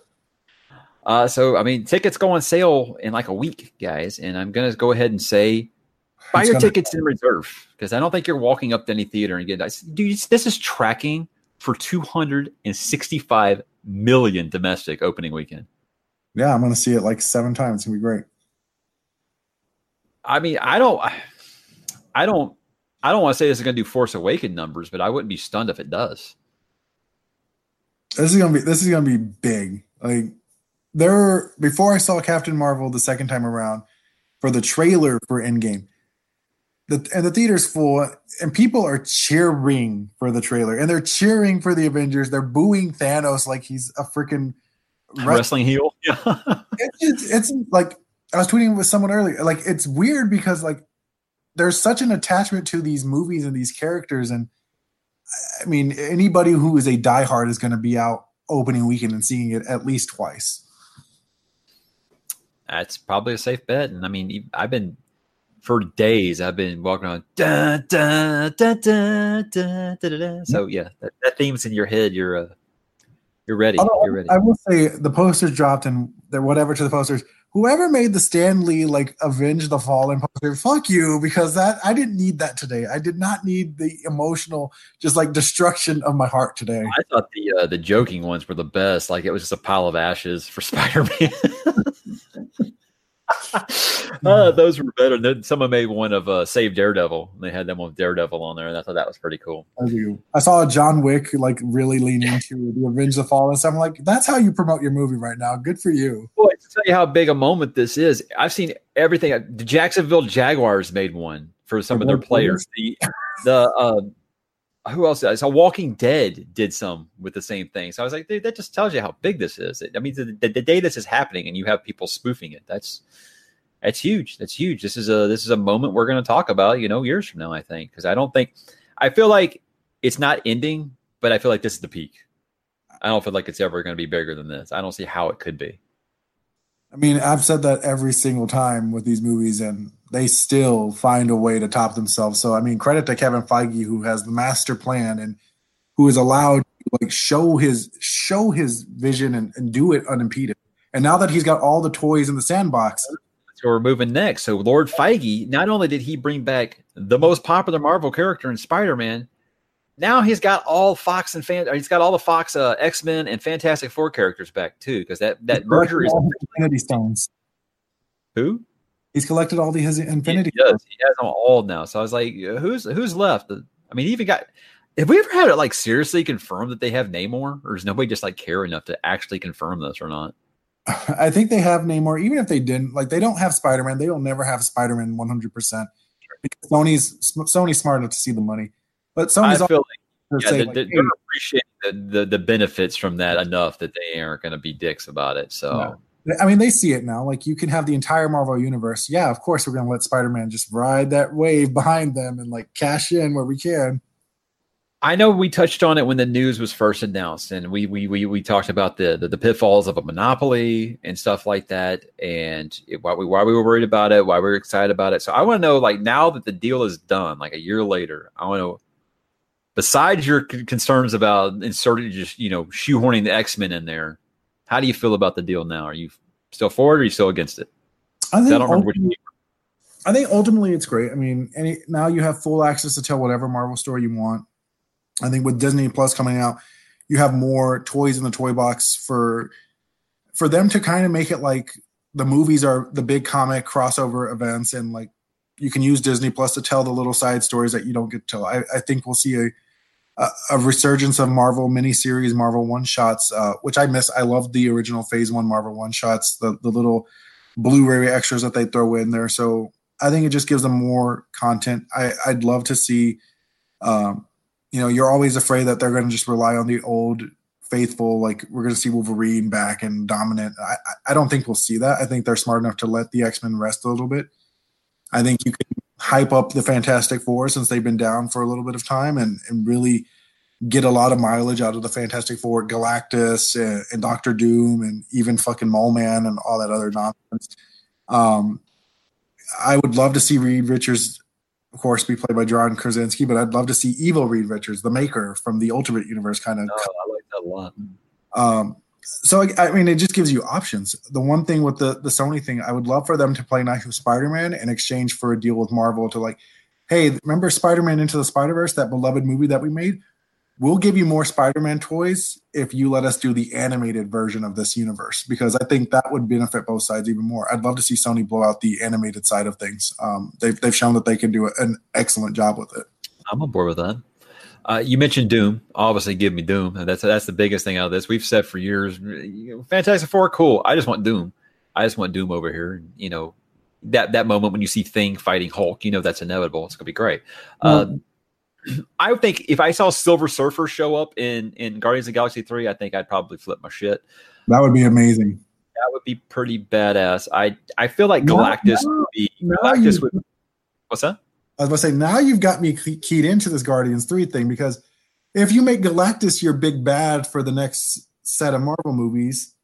it. So, I mean, tickets go on sale in like a week, guys. And I'm going to go ahead and say, buy your tickets in reserve, because I don't think you're walking up to any theater and getting. Dude, this is tracking for 265 million domestic opening weekend. Yeah, I'm going to see it like 7 times. It's going to be great. I mean, I don't want to say this is going to do Force Awakens numbers, but I wouldn't be stunned if it does. This is going to be big. Like before I saw Captain Marvel the second time around for the trailer for Endgame. And the theater's full, and people are cheering for the trailer, and they're cheering for the Avengers. They're booing Thanos like he's a freaking wrestling heel. Yeah, it's like I was tweeting with someone earlier. Like it's weird because like there's such an attachment to these movies and these characters, and I mean anybody who is a diehard is going to be out opening weekend and seeing it at least twice. That's probably a safe bet, and I mean for days, I've been walking around. Da, da, da, da, da, da, da. So yeah, that theme's in your head. You're ready. You're ready. I will say the posters dropped and whatever to the posters. Whoever made the Stan Lee like Avenge the Fallen poster, fuck you, because that I didn't need that today. I did not need the emotional just like destruction of my heart today. I thought the joking ones were the best. Like it was just a pile of ashes for Spider-Man. Those were better. Someone made one of Save Daredevil. They had them with Daredevil on there, and I thought that was pretty cool. I saw John Wick like really leaning into the Avenge the Fallen. So I'm like, that's how you promote your movie right now. Good for you. Boy, to tell you how big a moment this is, I've seen everything. The Jacksonville Jaguars made one for some of their players. Who else? I saw Walking Dead did some with the same thing. So I was like, dude, that just tells you how big this is. I mean, the day this is happening and you have people spoofing it, that's huge. That's huge. This is a moment we're going to talk about, you know, years from now, I think, because I feel like it's not ending, but I feel like this is the peak. I don't feel like it's ever going to be bigger than this. I don't see how it could be. I mean, I've said that every single time with these movies, and they still find a way to top themselves. So, I mean, credit to Kevin Feige, who has the master plan and who is allowed to like show his vision and do it unimpeded. And now that he's got all the toys in the sandbox. So we're moving next. So Lord Feige, not only did he bring back the most popular Marvel character in Spider-Man, now he's got all Fox and X-Men and Fantastic Four characters back too, because that merger is Infinity Stones. Who? He's collected all his Infinity Stones. He has them all now. So I was like, who's left? I mean, he even got. Have we ever had it like seriously confirmed that they have Namor, or does nobody just like care enough to actually confirm this or not? I think they have Namor. Even if they didn't, like they don't have Spider-Man. They will never have Spider-Man 100% because Sony's smart enough to see the money. But Sony's I feel like yeah, they're appreciating the benefits from that enough that they aren't going to be dicks about it. So no. I mean, they see it now. Like you can have the entire Marvel universe. Yeah, of course we're going to let Spider-Man just ride that wave behind them and like cash in where we can. I know we touched on it when the news was first announced, and we talked about the pitfalls of a monopoly and stuff like that, and why we were worried about it, why we were excited about it. So I want to know, like now that the deal is done, like a year later, I want to. Besides your concerns about inserting, just you know, shoehorning the X-Men in there, how do you feel about the deal now? Are you still for it, or are you still against it? I think ultimately it's great. I mean, now you have full access to tell whatever Marvel story you want. I think with Disney Plus coming out, you have more toys in the toy box for them to kind of make it like the movies are the big comic crossover events, and like you can use Disney Plus to tell the little side stories that you don't get to tell. I think we'll see a resurgence of Marvel miniseries, Marvel one-shots, which I miss. I loved the original Phase 1 Marvel one-shots, the little Blu-ray extras that they throw in there. So I think it just gives them more content. I'd love to see, you know, you're always afraid that they're going to just rely on the old faithful, like we're going to see Wolverine back and dominant. I don't think we'll see that. I think they're smart enough to let the X-Men rest a little bit. I think you can hype up the Fantastic Four since they've been down for a little bit of time and really get a lot of mileage out of the Fantastic Four, Galactus and Doctor Doom and even fucking Mole Man and all that other nonsense. I would love to see Reed Richards, of course, be played by John Krasinski, but I'd love to see evil Reed Richards, the maker from the Ultimate Universe kind of. I like that a lot. So, I mean, it just gives you options. The one thing with the Sony thing, I would love for them to play nice with Spider-Man in exchange for a deal with Marvel to like, hey, remember Spider-Man Into the Spider-Verse, that beloved movie that we made? We'll give you more Spider-Man toys if you let us do the animated version of this universe, because I think that would benefit both sides even more. I'd love to see Sony blow out the animated side of things. They've shown that they can do an excellent job with it. I'm on board with that. You mentioned Doom. Obviously, give me Doom. That's the biggest thing out of this. We've said for years, Fantastic Four, cool. I just want Doom. I just want Doom over here. And, you know, that moment when you see Thing fighting Hulk, you know that's inevitable. It's going to be great. I would think if I saw Silver Surfer show up in Guardians of the Galaxy 3, I think I'd probably flip my shit. That would be amazing. That would be pretty badass. I feel like Galactus would be... Galactus would, what's that? I was going to say, now you've got me keyed into this Guardians 3 thing, because if you make Galactus your big bad for the next set of Marvel movies,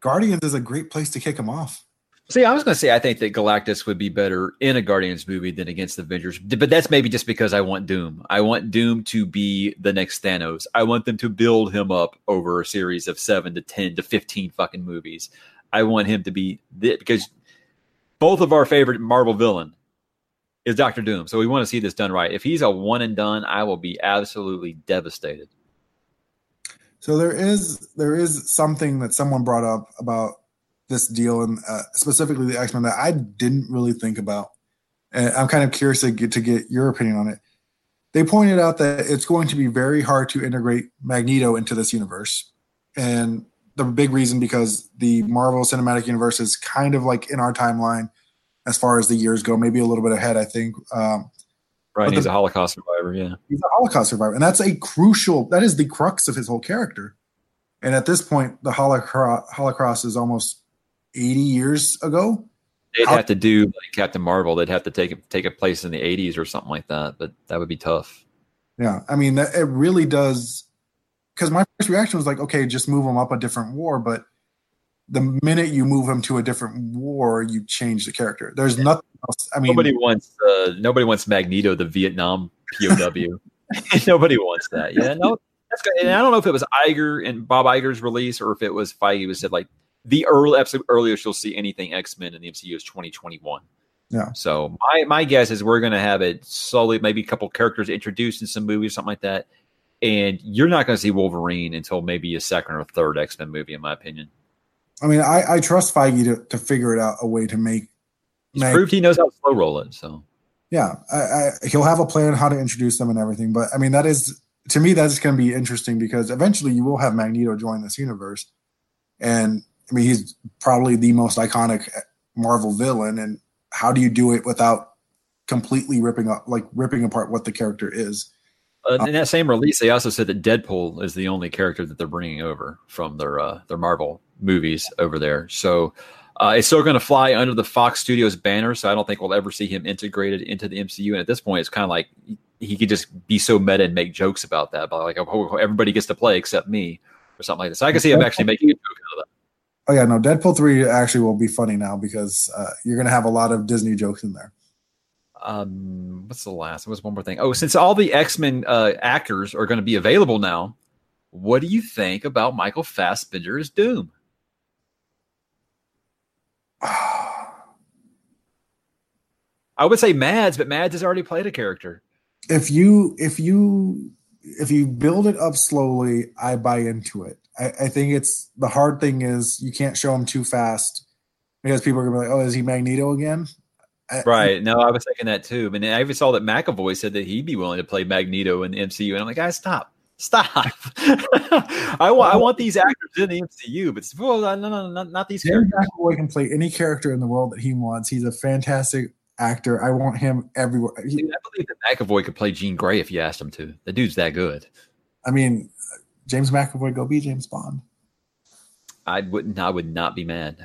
Guardians is a great place to kick him off. See, I was going to say I think that Galactus would be better in a Guardians movie than against the Avengers, but that's maybe just because I want Doom. I want Doom to be the next Thanos. I want them to build him up over a series of 7 to 10 to 15 fucking movies. I want him to be because both of our favorite Marvel villains is Dr. Doom. So we want to see this done right. If he's a one and done, I will be absolutely devastated. So there is something that someone brought up about this deal, and specifically the X-Men, that I didn't really think about. And I'm kind of curious to get your opinion on it. They pointed out that it's going to be very hard to integrate Magneto into this universe. And the big reason, because the Marvel Cinematic Universe is kind of like in our timeline as far as the years go, maybe a little bit ahead, I think. Right, he's a Holocaust survivor, yeah. He's a Holocaust survivor, and that's that is the crux of his whole character. And at this point, the Holocaust is almost 80 years ago. They'd have to do like Captain Marvel. They'd have to take a place in the 80s or something like that, but that would be tough. Yeah, I mean, it really does. Because my first reaction was like, okay, just move him up a different war. But the minute you move him to a different war, you change the character. There's nothing else. I mean, nobody wants Magneto, the Vietnam POW. Nobody wants that. Yeah, no. That's good. And I don't know if it was Iger and Bob Iger's release, or if it was Feige who said like the earliest you'll see anything X-Men in the MCU is 2021. Yeah. So my guess is we're going to have it slowly, maybe a couple characters introduced in some movies, something like that. And you're not going to see Wolverine until maybe a second or third X-Men movie, in my opinion. I mean, I trust Feige to figure it out, a way to make. He's proved he knows how to slow roll it. So yeah, he'll have a plan how to introduce them and everything. But I mean, that is. To me, that's going to be interesting, because eventually you will have Magneto join this universe. And, I mean, he's probably the most iconic Marvel villain. And how do you do it without completely ripping apart what the character is? In that same release, they also said that Deadpool is the only character that they're bringing over from their Marvel movies over there. So it's still going to fly under the Fox Studios banner, so I don't think we'll ever see him integrated into the MCU. And at this point, it's kind of like... he could just be so meta and make jokes about that, but like, oh, everybody gets to play except me or something like that. So I can see him actually making a joke out of that. Oh yeah, no, Deadpool 3 actually will be funny now, because you're going to have a lot of Disney jokes in there. What's the last? What's one more thing? Oh, since all the X-Men actors are going to be available now, what do you think about Michael Fassbender's Doom? I would say Mads, but Mads has already played a character. If you build it up slowly, I buy into it. I think it's the hard thing is you can't show him too fast, because people are gonna be like, "Oh, is he Magneto again?" Right. No, I was thinking that too. I mean, I even saw that McAvoy said that he'd be willing to play Magneto in the MCU, and I'm like, "Guys, stop!" I want these actors in the MCU, but no, not these characters. McAvoy can play any character in the world that he wants. He's a fantastic actor. I want him everywhere. Dude, I believe that McAvoy could play Jean Grey if you asked him to. The dude's that good. I mean, James McAvoy, go be James Bond. I would not be mad.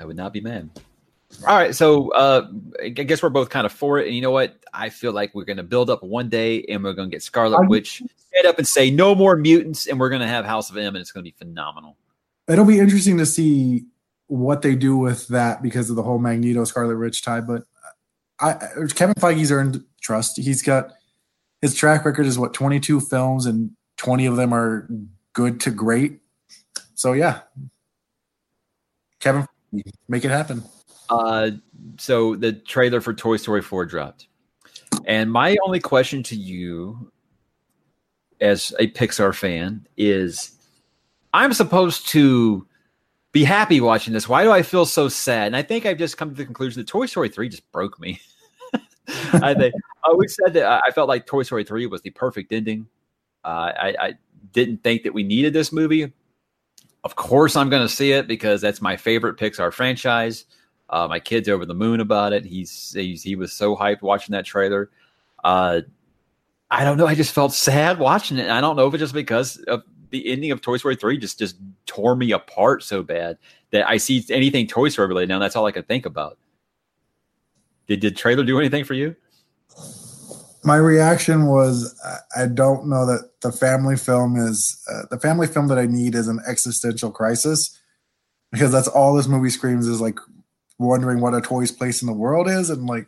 All right, so I guess we're both kind of for it. And you know what? I feel like we're going to build up one day, and we're going to get Scarlet Witch, stand up and say no more mutants, and we're going to have House of M, and it's going to be phenomenal. It'll be interesting to see what they do with that because of the whole Magneto Scarlet Witch tie, but. Kevin Feige's earned trust. He's got his track record is 22 films, and 20 of them are good to great. So yeah, Kevin, make it happen. So the trailer for Toy Story 4 dropped, and my only question to you, as a Pixar fan, is: I'm supposed to be happy watching this. Why do I feel so sad? And I think I've just come to the conclusion that Toy Story 3 just broke me. I think I always said that I felt like Toy Story 3 was the perfect ending. I didn't think that we needed this movie. Of course, I'm going to see it because that's my favorite Pixar franchise. My kid's over the moon about it. He was so hyped watching that trailer. I don't know. I just felt sad watching it. I don't know if it's just because of the ending of Toy Story 3 just tore me apart so bad that I see anything Toy Story related now. That's all I could think about. Did trailer do anything for you? My reaction was, I don't know that the family film is the family film that I need is an existential crisis, because that's all this movie screams is like wondering what a toy's place in the world is. And like,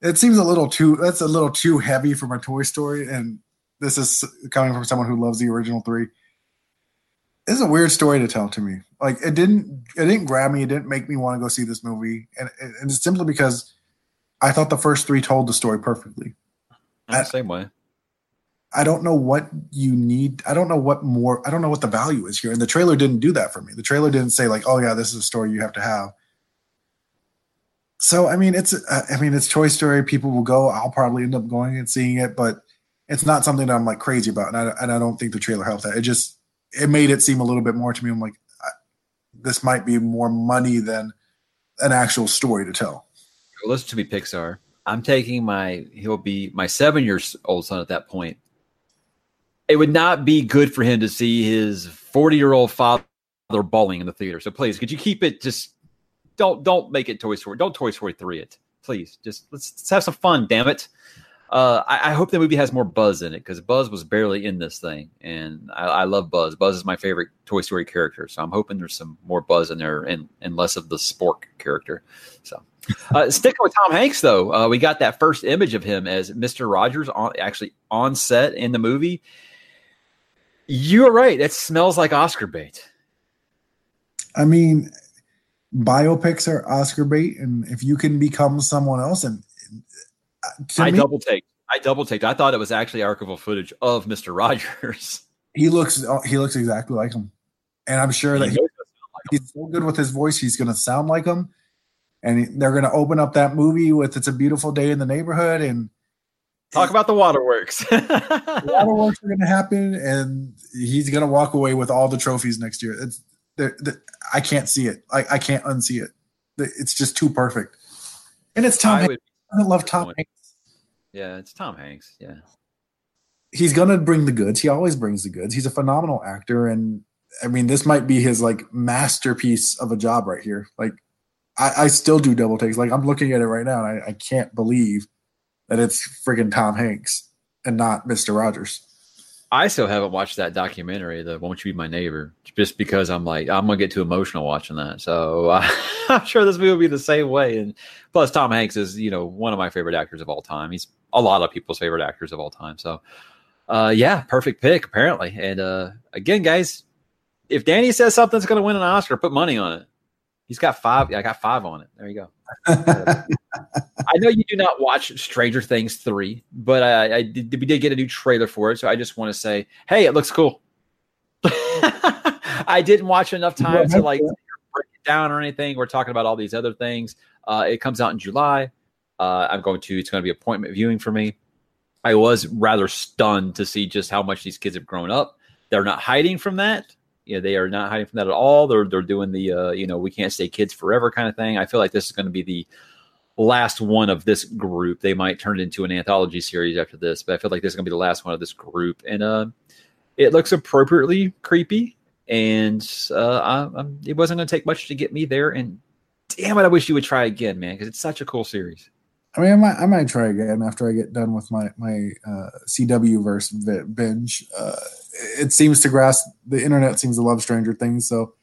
it seems a little too heavy from a Toy Story. And this is coming from someone who loves the original 3. This is a weird story to tell to me. Like it didn't grab me. It didn't make me want to go see this movie. And it's simply because I thought the first 3 told the story perfectly. Same way. I don't know what you need. I don't know what the value is here. And the trailer didn't do that for me. The trailer didn't say like, oh yeah, this is a story you have to have. So, I mean, it's Toy Story. People will go. I'll probably end up going and seeing it, but it's not something that I'm like crazy about. And I don't think the trailer helped that. It made it seem a little bit more to me. I'm like, this might be more money than an actual story to tell. Listen to me, Pixar. I'm taking he'll be my 7-year-old son at that point. It would not be good for him to see his 40-year-old father bawling in the theater. So please, could you keep it? Just don't make it Toy Story. Don't Toy Story 3 it. Please, just let's have some fun. Damn it. I hope the movie has more Buzz in it, because Buzz was barely in this thing, and I love Buzz. Buzz is my favorite Toy Story character, so I'm hoping there's some more Buzz in there and less of the spork character. So, sticking with Tom Hanks, though, we got that first image of him as Mr. Rogers on set in the movie. You're right. It smells like Oscar bait. I mean, biopics are Oscar bait, and if you can become someone else and – I double-taked. I thought it was actually archival footage of Mr. Rogers. He looks exactly like him. And I'm sure that he's so good with his voice, he's going to sound like him. And they're going to open up that movie with It's a Beautiful Day in the Neighborhood. And talk about the waterworks. The waterworks are going to happen, and he's going to walk away with all the trophies next year. I can't see it. I can't unsee it. It's just too perfect. And it's Tom Hanks. I love Tom Hanks. Yeah, it's Tom Hanks. Yeah. He's going to bring the goods. He always brings the goods. He's a phenomenal actor. And I mean, this might be his like masterpiece of a job right here. Like I still do double takes. Like I'm looking at it right now and I can't believe that it's friggin' Tom Hanks and not Mr. Rogers. I still haven't watched that documentary, the Won't You Be My Neighbor, just because I'm like, I'm going to get too emotional watching that. So I'm sure this movie will be the same way. And plus Tom Hanks is, you know, one of my favorite actors of all time. He's a lot of people's favorite actors of all time. So yeah, perfect pick apparently. And again, guys, if Danny says something's going to win an Oscar, put money on it. He's got 5. I got 5 on it. There you go. I know you do not watch Stranger Things 3, but we did get a new trailer for it. So I just want to say, hey, it looks cool. I didn't watch enough time to like break it down or anything. We're talking about all these other things. It comes out in July. It's going to be appointment viewing for me. I was rather stunned to see just how much these kids have grown up. They're not hiding from that. Yeah, they are not hiding from that at all. They're doing the we can't stay kids forever kind of thing. I feel like this is going to be the last one of this group. They might turn it into an anthology series after this, but I feel like this is going to be the last one of this group. And it looks appropriately creepy. And it wasn't going to take much to get me there. And damn it, I wish you would try again, man, because it's such a cool series. I mean, I might try again after I get done with my CW-verse binge. It seems to grasp the internet seems to love Stranger Things, so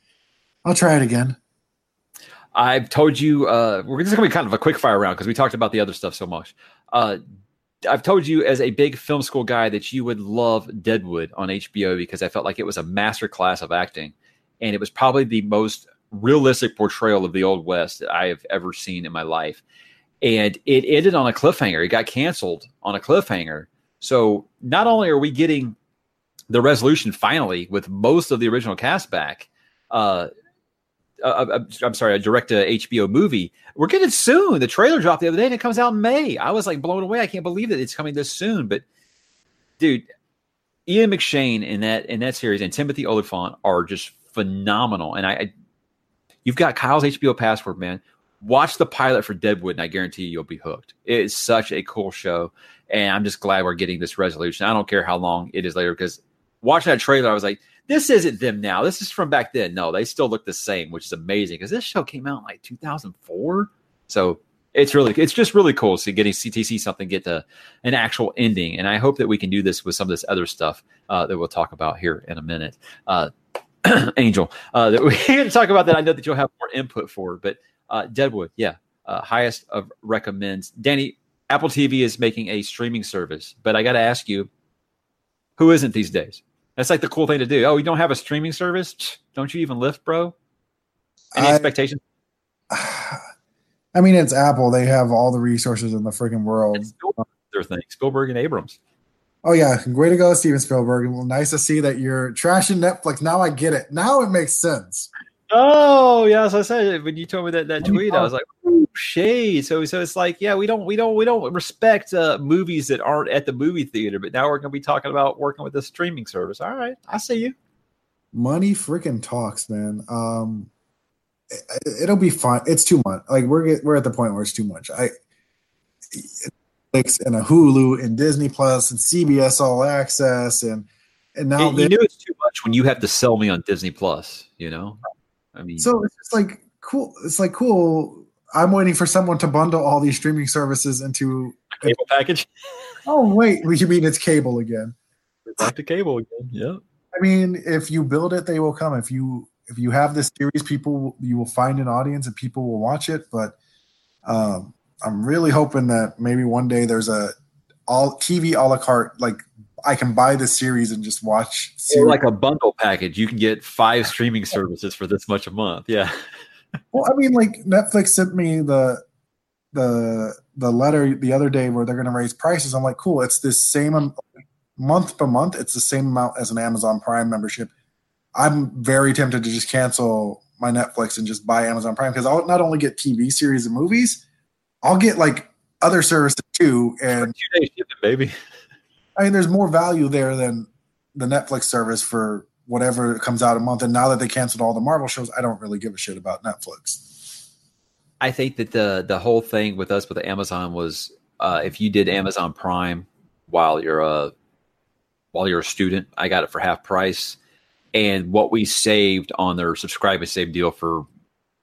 I'll try it again. I've told you we're just gonna be kind of a quick fire round because we talked about the other stuff so much. I've told you as a big film school guy that you would love Deadwood on HBO because I felt like it was a masterclass of acting, and it was probably the most realistic portrayal of the Old West that I have ever seen in my life. And it ended on a cliffhanger. It got canceled on a cliffhanger. So not only are we getting the resolution finally with most of the original cast back, a direct-to-HBO movie, we're getting it soon. The trailer dropped the other day, and it comes out in May. I was like blown away. I can't believe that it's coming this soon. But, dude, Ian McShane in that series and Timothy Oliphant are just phenomenal. And you've got Kyle's HBO password, man. Watch the pilot for Deadwood, and I guarantee you'll be hooked. It is such a cool show, and I'm just glad we're getting this resolution. I don't care how long it is later, because watching that trailer, I was like, this isn't them now. This is from back then. No, they still look the same, which is amazing, because this show came out in like 2004. So it's just really cool to get an actual ending, and I hope that we can do this with some of this other stuff that we'll talk about here in a minute. Angel, that we're going to talk about that I know that you'll have more input for, but Deadwood, yeah. Highest of recommends. Danny, Apple TV is making a streaming service, but I got to ask you, who isn't these days? That's like the cool thing to do. Oh, you don't have a streaming service? Don't you even lift, bro? Any expectations? I mean, it's Apple. They have all the resources in the freaking world. It's their thing. Spielberg and Abrams. Oh, yeah. Way to go, Steven Spielberg. Well, nice to see that you're trashing Netflix. Now I get it. Now it makes sense. Oh, yeah. As I said, when you told me that tweet, I was like, shade. So it's like, yeah, we don't respect movies that aren't at the movie theater, but now we're going to be talking about working with a streaming service. All right, I see you. Money freaking talks, man. It'll be fine. It's too much. Like we're at the point where it's too much. Netflix and a Hulu and Disney Plus and CBS All Access and now you knew it's too much when you have to sell me on Disney Plus. You know, I mean, so it's just like cool. It's like cool. I'm waiting for someone to bundle all these streaming services into a cable package. Oh wait, you mean it's cable again? It's back to cable again. Yeah. I mean, if you build it, they will come. If you have this series, you will find an audience and people will watch it. But I'm really hoping that maybe one day there's a all TV a la carte, like I can buy the series and just watch. Or like a bundle package. You can get 5 streaming services for this much a month. Yeah. Well, I mean, like Netflix sent me the letter the other day where they're going to raise prices. I'm like, cool. It's this same month by month. It's the same amount as an Amazon Prime membership. I'm very tempted to just cancel my Netflix and just buy Amazon Prime because I'll not only get TV series and movies, I'll get like other services too. And 2 days shipping, baby. I mean, there's more value there than the Netflix service for whatever comes out a month. And now that they canceled all the Marvel shows, I don't really give a shit about Netflix. I think that the whole thing with us with Amazon was if you did Amazon Prime while you're a student, I got it for half price. And what we saved on their subscribe and save deal for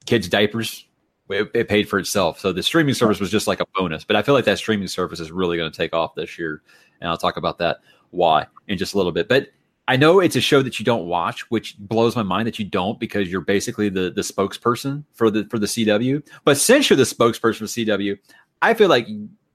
kids' diapers, it paid for itself. So the streaming service was just like a bonus. But I feel like that streaming service is really going to take off this year. And I'll talk about that why in just a little bit. But I know it's a show that you don't watch, which blows my mind that you don't because you're basically the spokesperson for the CW. But since you're the spokesperson for CW, I feel like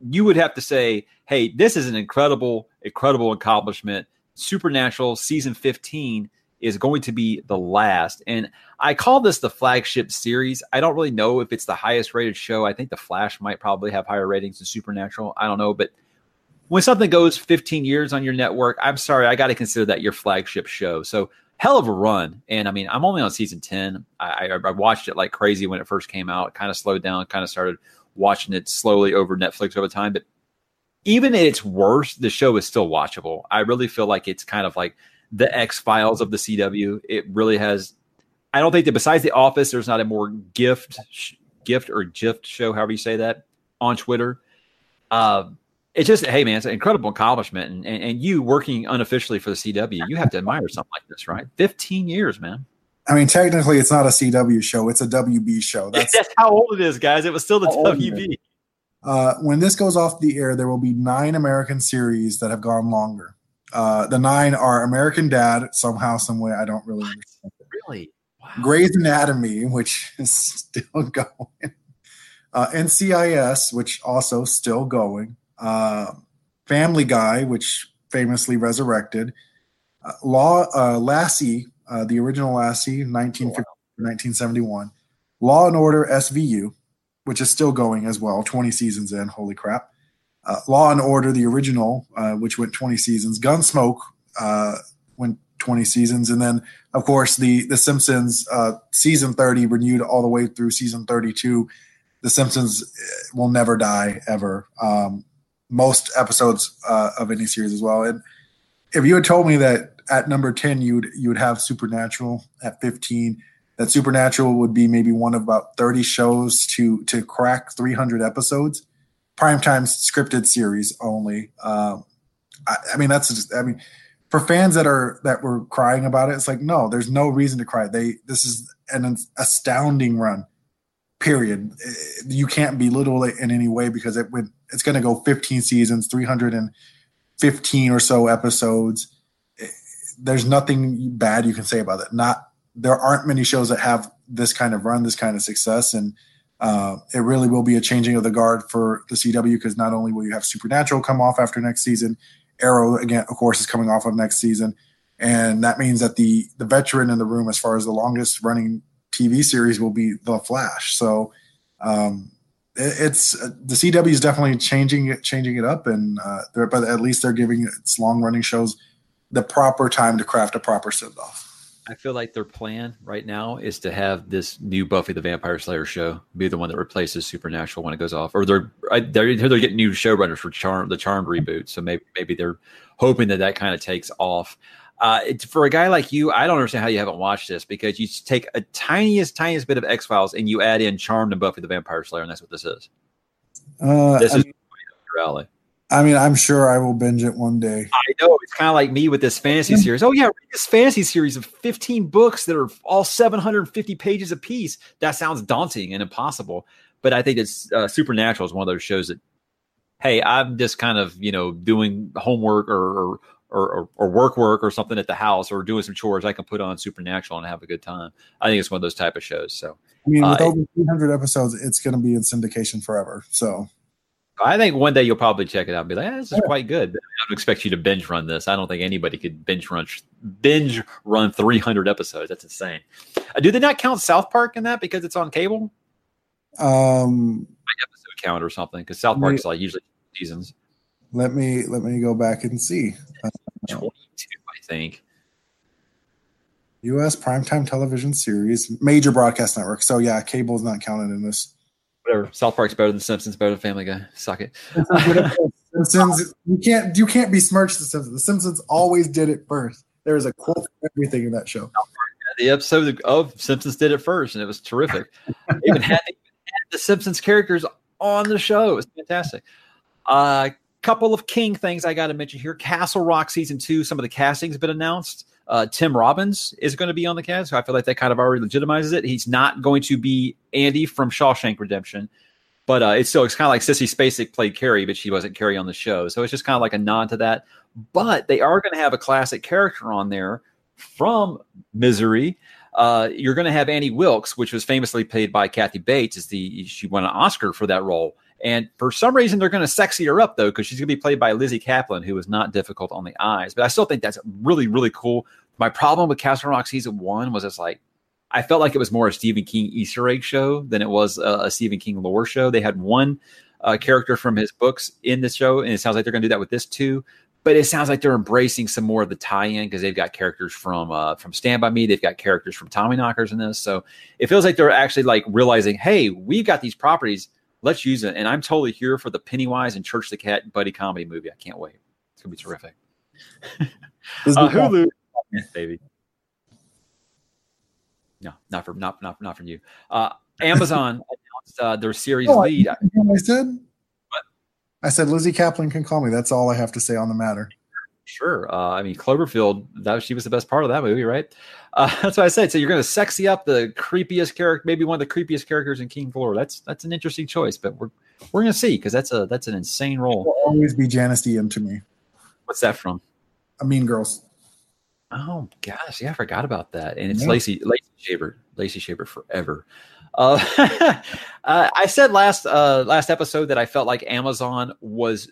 you would have to say, hey, this is an incredible accomplishment. Supernatural season 15 is going to be the last. And I call this the flagship series. I don't really know if it's the highest rated show. I think The Flash might probably have higher ratings than Supernatural. I don't know. But when something goes 15 years on your network, I'm sorry, I got to consider that your flagship show. So hell of a run. And I mean, I'm only on season 10. I watched it like crazy when it first came out. It kind of slowed down, kind of started watching it slowly over Netflix over time. But even at its worst, the show is still watchable. I really feel like it's kind of like the X-Files of the CW. It really has. I don't think that besides The Office, there's not a more gift show, however you say that, on Twitter. It's just, hey, man, it's an incredible accomplishment. And you working unofficially for the CW, you have to admire something like this, right? 15 years, man. I mean, technically, it's not a CW show. It's a WB show. That's how old it is, guys. It was still the WB. When this goes off the air, there will be 9 American series that have gone longer. The 9 are American Dad, somehow, some way. I don't really understand it. Really? Wow. Grey's Anatomy, which is still going. NCIS, which also still going. Family Guy, which famously resurrected. Lassie, the original Lassie, 1950, 1971. Law and Order SVU, which is still going as well, 20 seasons in. Holy crap. Law and Order, the original, which went 20 seasons. Gunsmoke went 20 seasons. And then, of course, The Simpsons season 30 renewed all the way through season 32. The Simpsons will never die, ever. Most episodes of any series as well. And if you had told me that at number 10 you would have Supernatural at 15, that Supernatural would be maybe one of about 30 shows to crack 300 episodes. Primetime scripted series only. I mean, that's just. I mean, for fans that were crying about it, it's like no, there's no reason to cry. This is an astounding run. Period. You can't belittle it in any way because it's going to go 15 seasons, 315 or so episodes. There's nothing bad you can say about it. There aren't many shows that have this kind of run, this kind of success, and. It really will be a changing of the guard for the CW because not only will you have Supernatural come off after next season, Arrow, again, of course, is coming off of next season. And that means that the veteran in the room as far as the longest running TV series will be The Flash. So it's the CW is definitely changing it up, and but at least they're giving its long-running shows the proper time to craft a proper send-off. I feel like their plan right now is to have this new Buffy the Vampire Slayer show be the one that replaces Supernatural when it goes off. Or they're getting new showrunners for the Charmed reboot, so maybe they're hoping that kind of takes off. For a guy like you, I don't understand how you haven't watched this, because you take a tiniest bit of X-Files and you add in Charmed and Buffy the Vampire Slayer, and that's what this is. This is your alley. I mean, I'm sure I will binge it one day. I know. It's kind of like me with this fantasy series. Oh, yeah, read this fantasy series of 15 books that are all 750 pages apiece. That sounds daunting and impossible. But I think it's Supernatural is one of those shows that, hey, I'm just kind of, doing homework or work or something at the house or doing some chores. I can put on Supernatural and have a good time. I think it's one of those type of shows. So, I mean, with over 300 episodes, it's going to be in syndication forever. So. I think one day you'll probably check it out and be like, this is quite good. I don't expect you to binge run this. I don't think anybody could binge run 300 episodes. That's insane. Do they not count South Park in that because it's on cable? Like episode count or something, because South Park is like usually seasons. Let me go back and see. 22, I think. U.S. primetime television series, major broadcast network. So yeah, cable is not counted in this. Whatever. South Park's better than Simpsons, better than Family Guy. Suck it. Simpsons. You can't besmirch the Simpsons. The Simpsons always did it first. There is a quote for everything in that show. The episode of Simpsons did it first, and it was terrific. They even had the Simpsons characters on the show. It was fantastic. Couple of King things I got to mention here. Castle Rock Season 2, some of the casting's been announced. Tim Robbins is going to be on the cast. So I feel like that kind of already legitimizes it. He's not going to be Andy from Shawshank Redemption, but it's kind of like Sissy Spacek played Carrie, but she wasn't Carrie on the show. So it's just kind of like a nod to that. But they are going to have a classic character on there from Misery. You're going to have Annie Wilkes, which was famously played by Kathy Bates. She won an Oscar for that role. And for some reason, they're going to sexy her up, though, because she's going to be played by Lizzie Kaplan, who is not difficult on the eyes. But I still think that's really, really cool. My problem with Castle Rock Season 1 was it's like I felt like it was more a Stephen King Easter egg show than it was a Stephen King lore show. They had one character from his books in the show, and it sounds like they're going to do that with this too. But it sounds like they're embracing some more of the tie-in because they've got characters from Stand By Me. They've got characters from Tommyknockers in this. So it feels like they're actually like realizing, hey, we've got these properties. Let's use it. And I'm totally here for the Pennywise and Church the Cat buddy comedy movie. I can't wait. It's going to be terrific. Hulu. Yes, baby. No, not from you. Amazon announced their series lead. I said? What? I said Lizzie Kaplan can call me. That's all I have to say on the matter. Sure. I mean, Cloverfield, she was the best part of that movie, right? That's what I said. So you're going to sexy up the creepiest character, maybe one of the creepiest characters in King lore. That's an interesting choice, but we're going to see because that's an insane role. She'll always be Janice Diem to me. What's that from? Mean Girls. Oh gosh, yeah, I forgot about that. And it's Lacey Chabert forever. I said last episode that I felt like Amazon was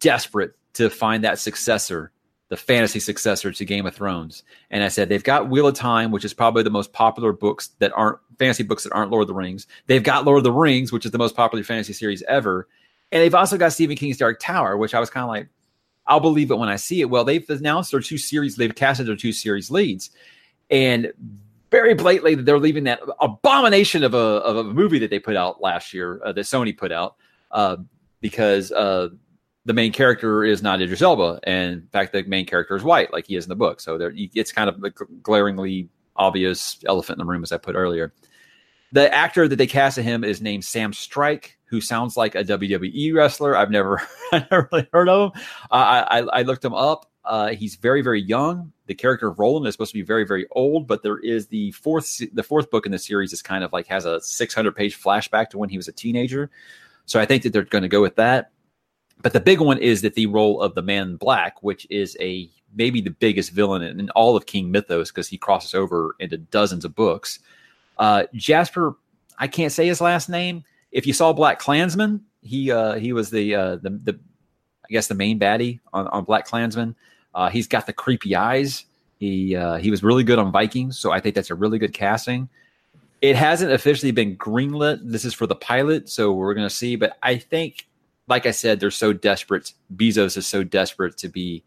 desperate to find that successor, the fantasy successor to Game of Thrones. And I said, they've got Wheel of Time, which is probably the most popular books that aren't fantasy books that aren't Lord of the Rings. They've got Lord of the Rings, which is the most popular fantasy series ever. And they've also got Stephen King's Dark Tower, which I was kind of like, I'll believe it when I see it. Well, they've announced their two series. They've casted their two series leads. And very blatantly, they're leaving that abomination of a movie that they put out last year, that Sony put out, because the main character is not Idris Elba, and in fact, the main character is white, like he is in the book. So it's kind of a glaringly obvious elephant in the room, as I put earlier. The actor that they cast of him is named Sam Strike, who sounds like a WWE wrestler. I've never really heard of him. I looked him up. He's very, very young. The character of Roland is supposed to be very, very old, but there is the fourth book in the series is kind of like has a 600-page flashback to when he was a teenager. So I think that they're going to go with that. But the big one is that the role of the Man in Black, which is maybe the biggest villain in all of King mythos because he crosses over into dozens of books. Jasper, I can't say his last name. If you saw Black Klansman, he was the main baddie on Black Klansman. He's got the creepy eyes. He was really good on Vikings, so I think that's a really good casting. It hasn't officially been greenlit. This is for the pilot, so we're going to see. But I think, like I said, they're so desperate. Bezos is so desperate to be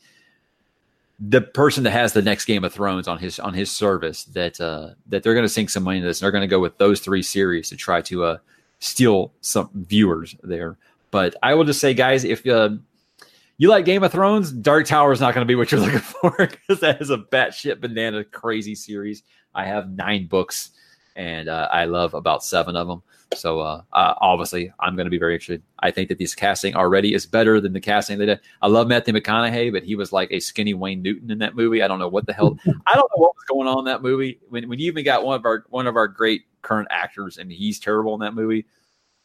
the person that has the next Game of Thrones on his service, that that they're going to sink some money into this, and they're going to go with those three series to try to steal some viewers there. But I will just say, guys, if you like Game of Thrones, Dark Tower is not going to be what you're looking for, because that is a batshit banana crazy series. I have 9 books, and I love about 7 of them. So obviously, I'm going to be very interested. I think that this casting already is better than the casting they did. I love Matthew McConaughey, but he was like a skinny Wayne Newton in that movie. I don't know what the hell. I don't know what was going on in that movie. When you even got one of our great current actors, and he's terrible in that movie,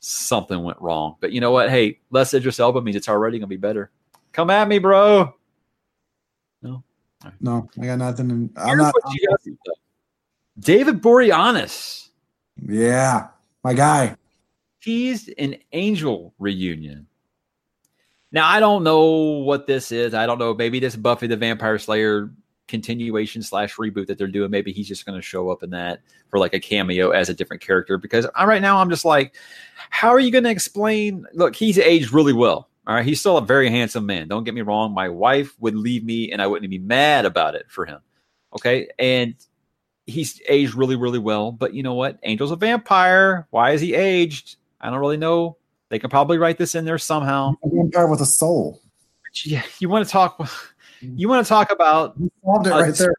something went wrong. But you know what? Hey, less Idris Elba means it's already going to be better. Come at me, bro. No, right. No, I got nothing. David Boreanaz. Yeah. My guy teased an Angel reunion. Now, I don't know what this is. I don't know. Maybe this Buffy the Vampire Slayer continuation / reboot that they're doing. Maybe he's just going to show up in that for like a cameo as a different character, because right now I'm just like, how are you going to explain? Look, he's aged really well. All right. He's still a very handsome man. Don't get me wrong. My wife would leave me and I wouldn't be mad about it for him. Okay. And he's aged really, really well, but you know what? Angel's a vampire. Why is he aged? I don't really know. They can probably write this in there somehow. A vampire with a soul. Yeah, you want to talk about it right there.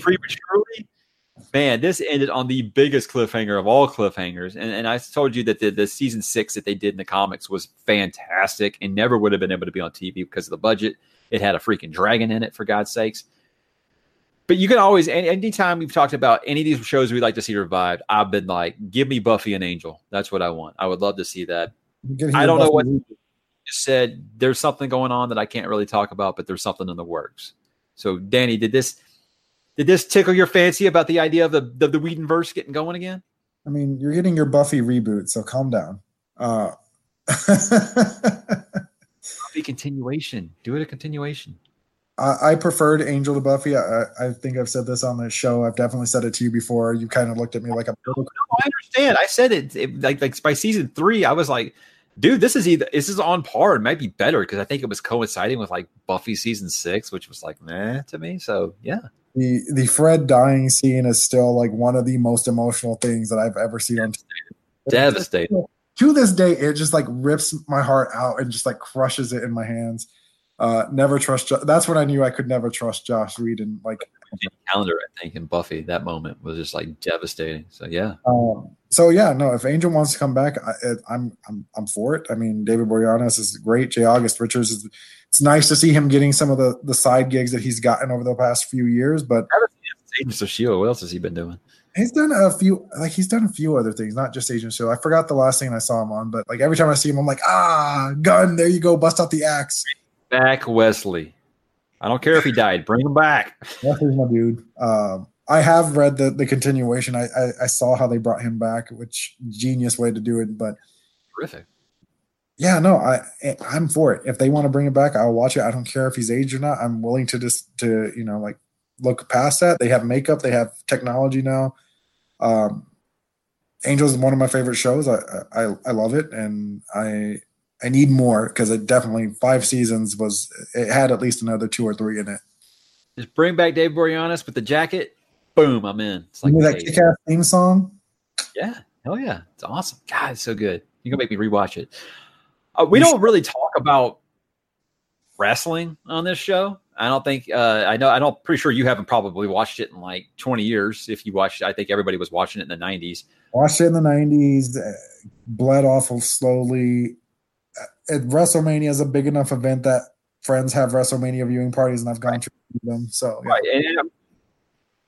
Prematurely, man. This ended on the biggest cliffhanger of all cliffhangers, and I told you that the season 6 that they did in the comics was fantastic and never would have been able to be on TV because of the budget. It had a freaking dragon in it, for God's sakes. But you can always, anytime we've talked about any of these shows we'd like to see revived, I've been like, give me Buffy and Angel. That's what I want. I would love to see that. I don't know what you said. There's something going on that I can't really talk about, but there's something in the works. So, Danny, did this tickle your fancy about the idea of the Whedonverse getting going again? I mean, you're getting your Buffy reboot, so calm down. Buffy continuation. Do it a continuation. I preferred Angel to Buffy. I think I've said this on this show. I've definitely said it to you before. You kind of looked at me like I'm. No, I understand. I said it like by season 3, I was like, dude, this is on par. It might be better because I think it was coinciding with like Buffy season 6, which was like meh to me. So yeah, the Fred dying scene is still like one of the most emotional things that I've ever seen on TV. Devastating. To this day, it just like rips my heart out and just like crushes it in my hands. Never trust. That's when I knew I could never trust Joss Whedon. Like the calendar, I think, and Buffy. That moment was just like devastating. So yeah. If Angel wants to come back, I'm for it. I mean, David Boreanaz is great. J. August Richards is. It's nice to see him getting some of the side gigs that he's gotten over the past few years. But Agents of S.H.I.E.L.D. What else has he been doing? He's done a few other things, not just Agents of S.H.I.E.L.D. I forgot the last thing I saw him on, but like every time I see him, I'm like, Gunn, there you go, bust out the axe. Back Wesley. I don't care if he died. Bring him back. Wesley's my dude. I have read the continuation. I saw how they brought him back, which genius way to do it. But terrific. Yeah, no, I'm for it. If they want to bring it back, I'll watch it. I don't care if he's aged or not. I'm willing to just look past that. They have makeup. They have technology now. Angel is one of my favorite shows. I love it, and I need more, because it definitely 5 seasons was. It had at least another 2 or 3 in it. Just bring back Dave Boreanaz with the jacket. Boom, I'm in. It's like that kick-ass theme song. Yeah, hell yeah, it's awesome. God, it's so good. You're gonna make me rewatch it. We don't really talk about wrestling on this show. I don't think. Pretty sure you haven't probably watched it in like 20 years. If you watched it, I think everybody was watching it in the 90s. Watched it in the 90s. Bled off of slowly. WrestleMania is a big enough event that friends have WrestleMania viewing parties, and I've gone to them. So yeah. Right. And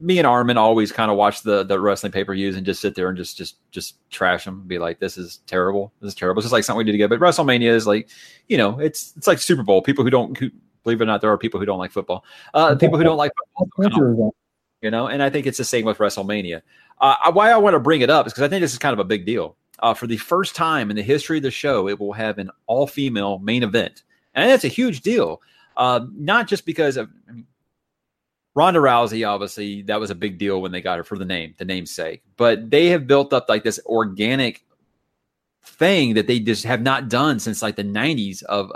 me and Armin always kind of watch the wrestling pay-per-views and just sit there and just trash them, be like, this is terrible. This is terrible. It's just like something we do together. But WrestleMania is like, it's like Super Bowl. People who believe it or not, there are people who don't like football. People who don't like football. And I think it's the same with WrestleMania. Why I want to bring it up is because I think this is kind of a big deal. For the first time in the history of the show, it will have an all-female main event. And that's a huge deal. Not just because of Ronda Rousey, obviously, that was a big deal when they got her for the namesake. But they have built up like this organic thing that they just have not done since like the 90s of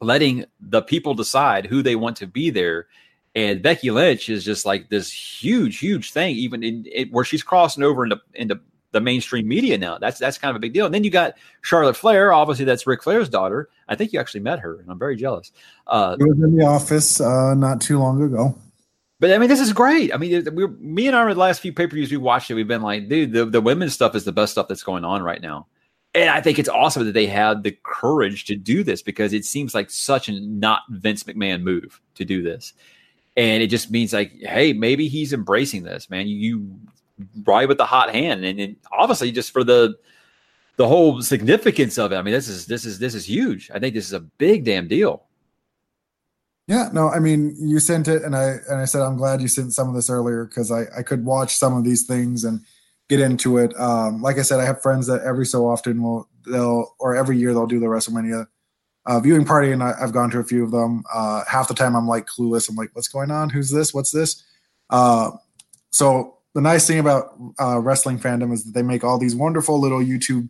letting the people decide who they want to be there. And Becky Lynch is just like this huge, huge thing, even in where she's crossing over into the mainstream media now. That's kind of a big deal. And then you got Charlotte Flair. Obviously, that's Ric Flair's daughter. I think you actually met her, and I'm very jealous. She was in The Office not too long ago. But, I mean, this is great. I mean, me and I were the last few pay-per-views we watched it. We've been like, dude, the women's stuff is the best stuff that's going on right now. And I think it's awesome that they had the courage to do this because it seems like such a not Vince McMahon move to do this. And it just means like, hey, maybe he's embracing this, man. You ride with the hot hand. And obviously just for the whole significance of it. I mean, this is huge. I think this is a big damn deal. Yeah, no, I mean, you sent it, and I said I'm glad you sent some of this earlier because I could watch some of these things and get into it. Like I said, I have friends that every so often every year they'll do the WrestleMania viewing party, and I've gone to a few of them. Half the time I'm like clueless. I'm like, what's going on? Who's this? What's this? So the nice thing about wrestling fandom is that they make all these wonderful little YouTube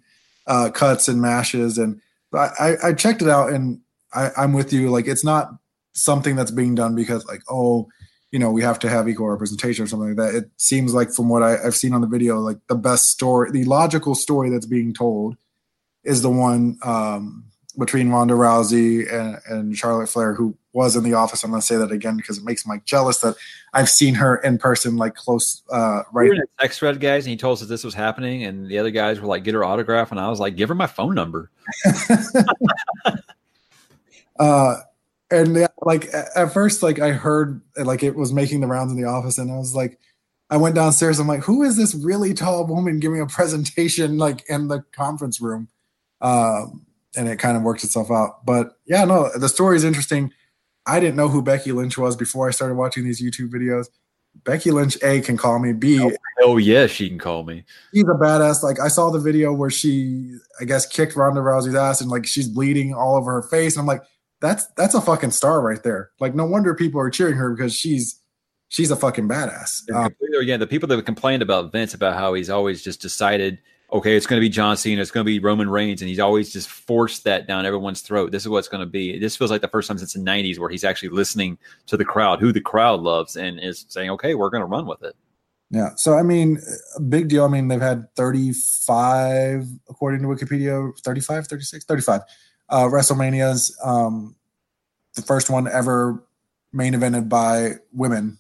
cuts and mashes, and I checked it out, and I'm with you. Like, it's not something that's being done because like, oh, you know, we have to have equal representation or something like that. It seems like from what I've seen on the video, like the best story, the logical story that's being told is the one between Ronda Rousey and Charlotte Flair, who was in The Office. I'm going to say that again because it makes Mike jealous that I've seen her in person, like close. Right. We were in a text thread, guys, and he told us that this was happening, and the other guys were like, get her autograph, and I was like, give her my phone number. And like at first, like I heard like it was making the rounds in the office, and I was like, I went downstairs. I'm like, who is this really tall woman giving a presentation like in the conference room? And it kind of worked itself out. But yeah, no, the story is interesting. I didn't know who Becky Lynch was before I started watching these YouTube videos. Becky Lynch, A, can call me. B, oh yeah, she can call me. She's a badass. Like I saw the video where she, I guess, kicked Ronda Rousey's ass, and like she's bleeding all over her face. And I'm like, That's a fucking star right there. Like, no wonder people are cheering her because she's a fucking badass. Yeah, the people that complained about Vince about how he's always just decided, okay, it's going to be John Cena, it's going to be Roman Reigns, and he's always just forced that down everyone's throat. This is what it's going to be. This feels like the first time since the 90s where he's actually listening to the crowd, who the crowd loves, and is saying, okay, we're going to run with it. Yeah, so, I mean, a big deal. I mean, they've had 35, according to Wikipedia, 35, 36, 35. WrestleMania's the first one ever main evented by women.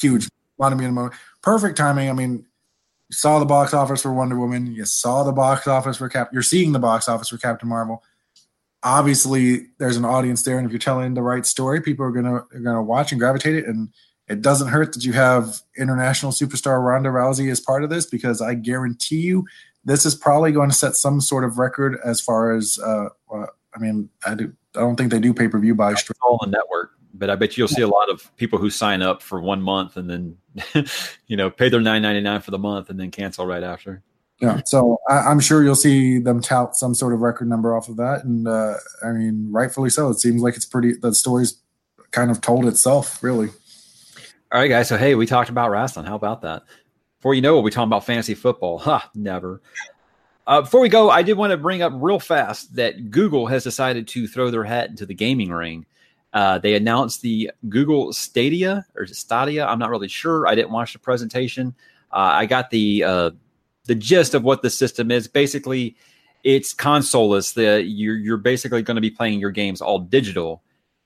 Huge. A lot of women. Perfect timing. I mean, you saw the box office for Wonder Woman. You saw the box office for You're seeing the box office for Captain Marvel. Obviously, there's an audience there, and if you're telling the right story, people are gonna watch and gravitate it. And it doesn't hurt that you have international superstar Ronda Rousey as part of this, because I guarantee you, this is probably going to set some sort of record as far as, I mean, I don't think they do pay-per-view by stream. It's all on the network, but I bet you'll see a lot of people who sign up for 1 month and then, you know, pay their $9.99 for the month and then cancel right after. Yeah, so I'm sure you'll see them tout some sort of record number off of that. And, I mean, rightfully so. It seems like the story's kind of told itself, really. All right, guys. So, hey, we talked about wrestling. How about that? Before you know it, we're talking about fantasy football. Ha, never. Before we go, I did want to bring up real fast that Google has decided to throw their hat into the gaming ring. They announced the Google Stadia. I'm not really sure. I didn't watch the presentation. I got the gist of what the system is. Basically, it's consoleless. You're basically going to be playing your games all digital.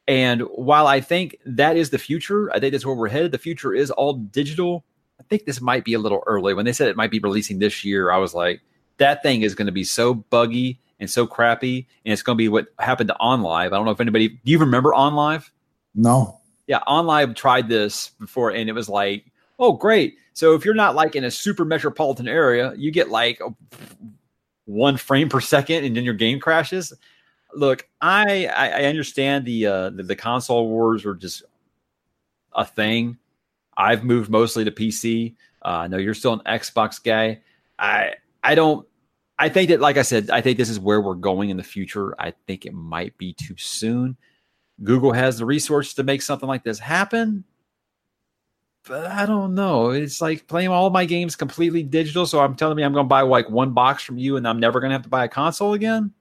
And while I think that is the future, I think that's where we're headed. The future is all digital. I think this might be a little early. When they said it might be releasing this year, I was like, that thing is going to be so buggy and so crappy, and it's going to be what happened to OnLive. I don't know if anybody – do you remember OnLive? No. Yeah, OnLive tried this before, and it was like, oh, great. So if you're not like in a super metropolitan area, you get like 1 frame per second, and then your game crashes. Look, I understand the console wars were just a thing. I've moved mostly to PC. I know you're still an Xbox guy. I think that, like I said, I think this is where we're going in the future. I think it might be too soon. Google has the resources to make something like this happen, but I don't know. It's like playing all my games completely digital. So I'm telling me I'm going to buy like one box from you, and I'm never going to have to buy a console again.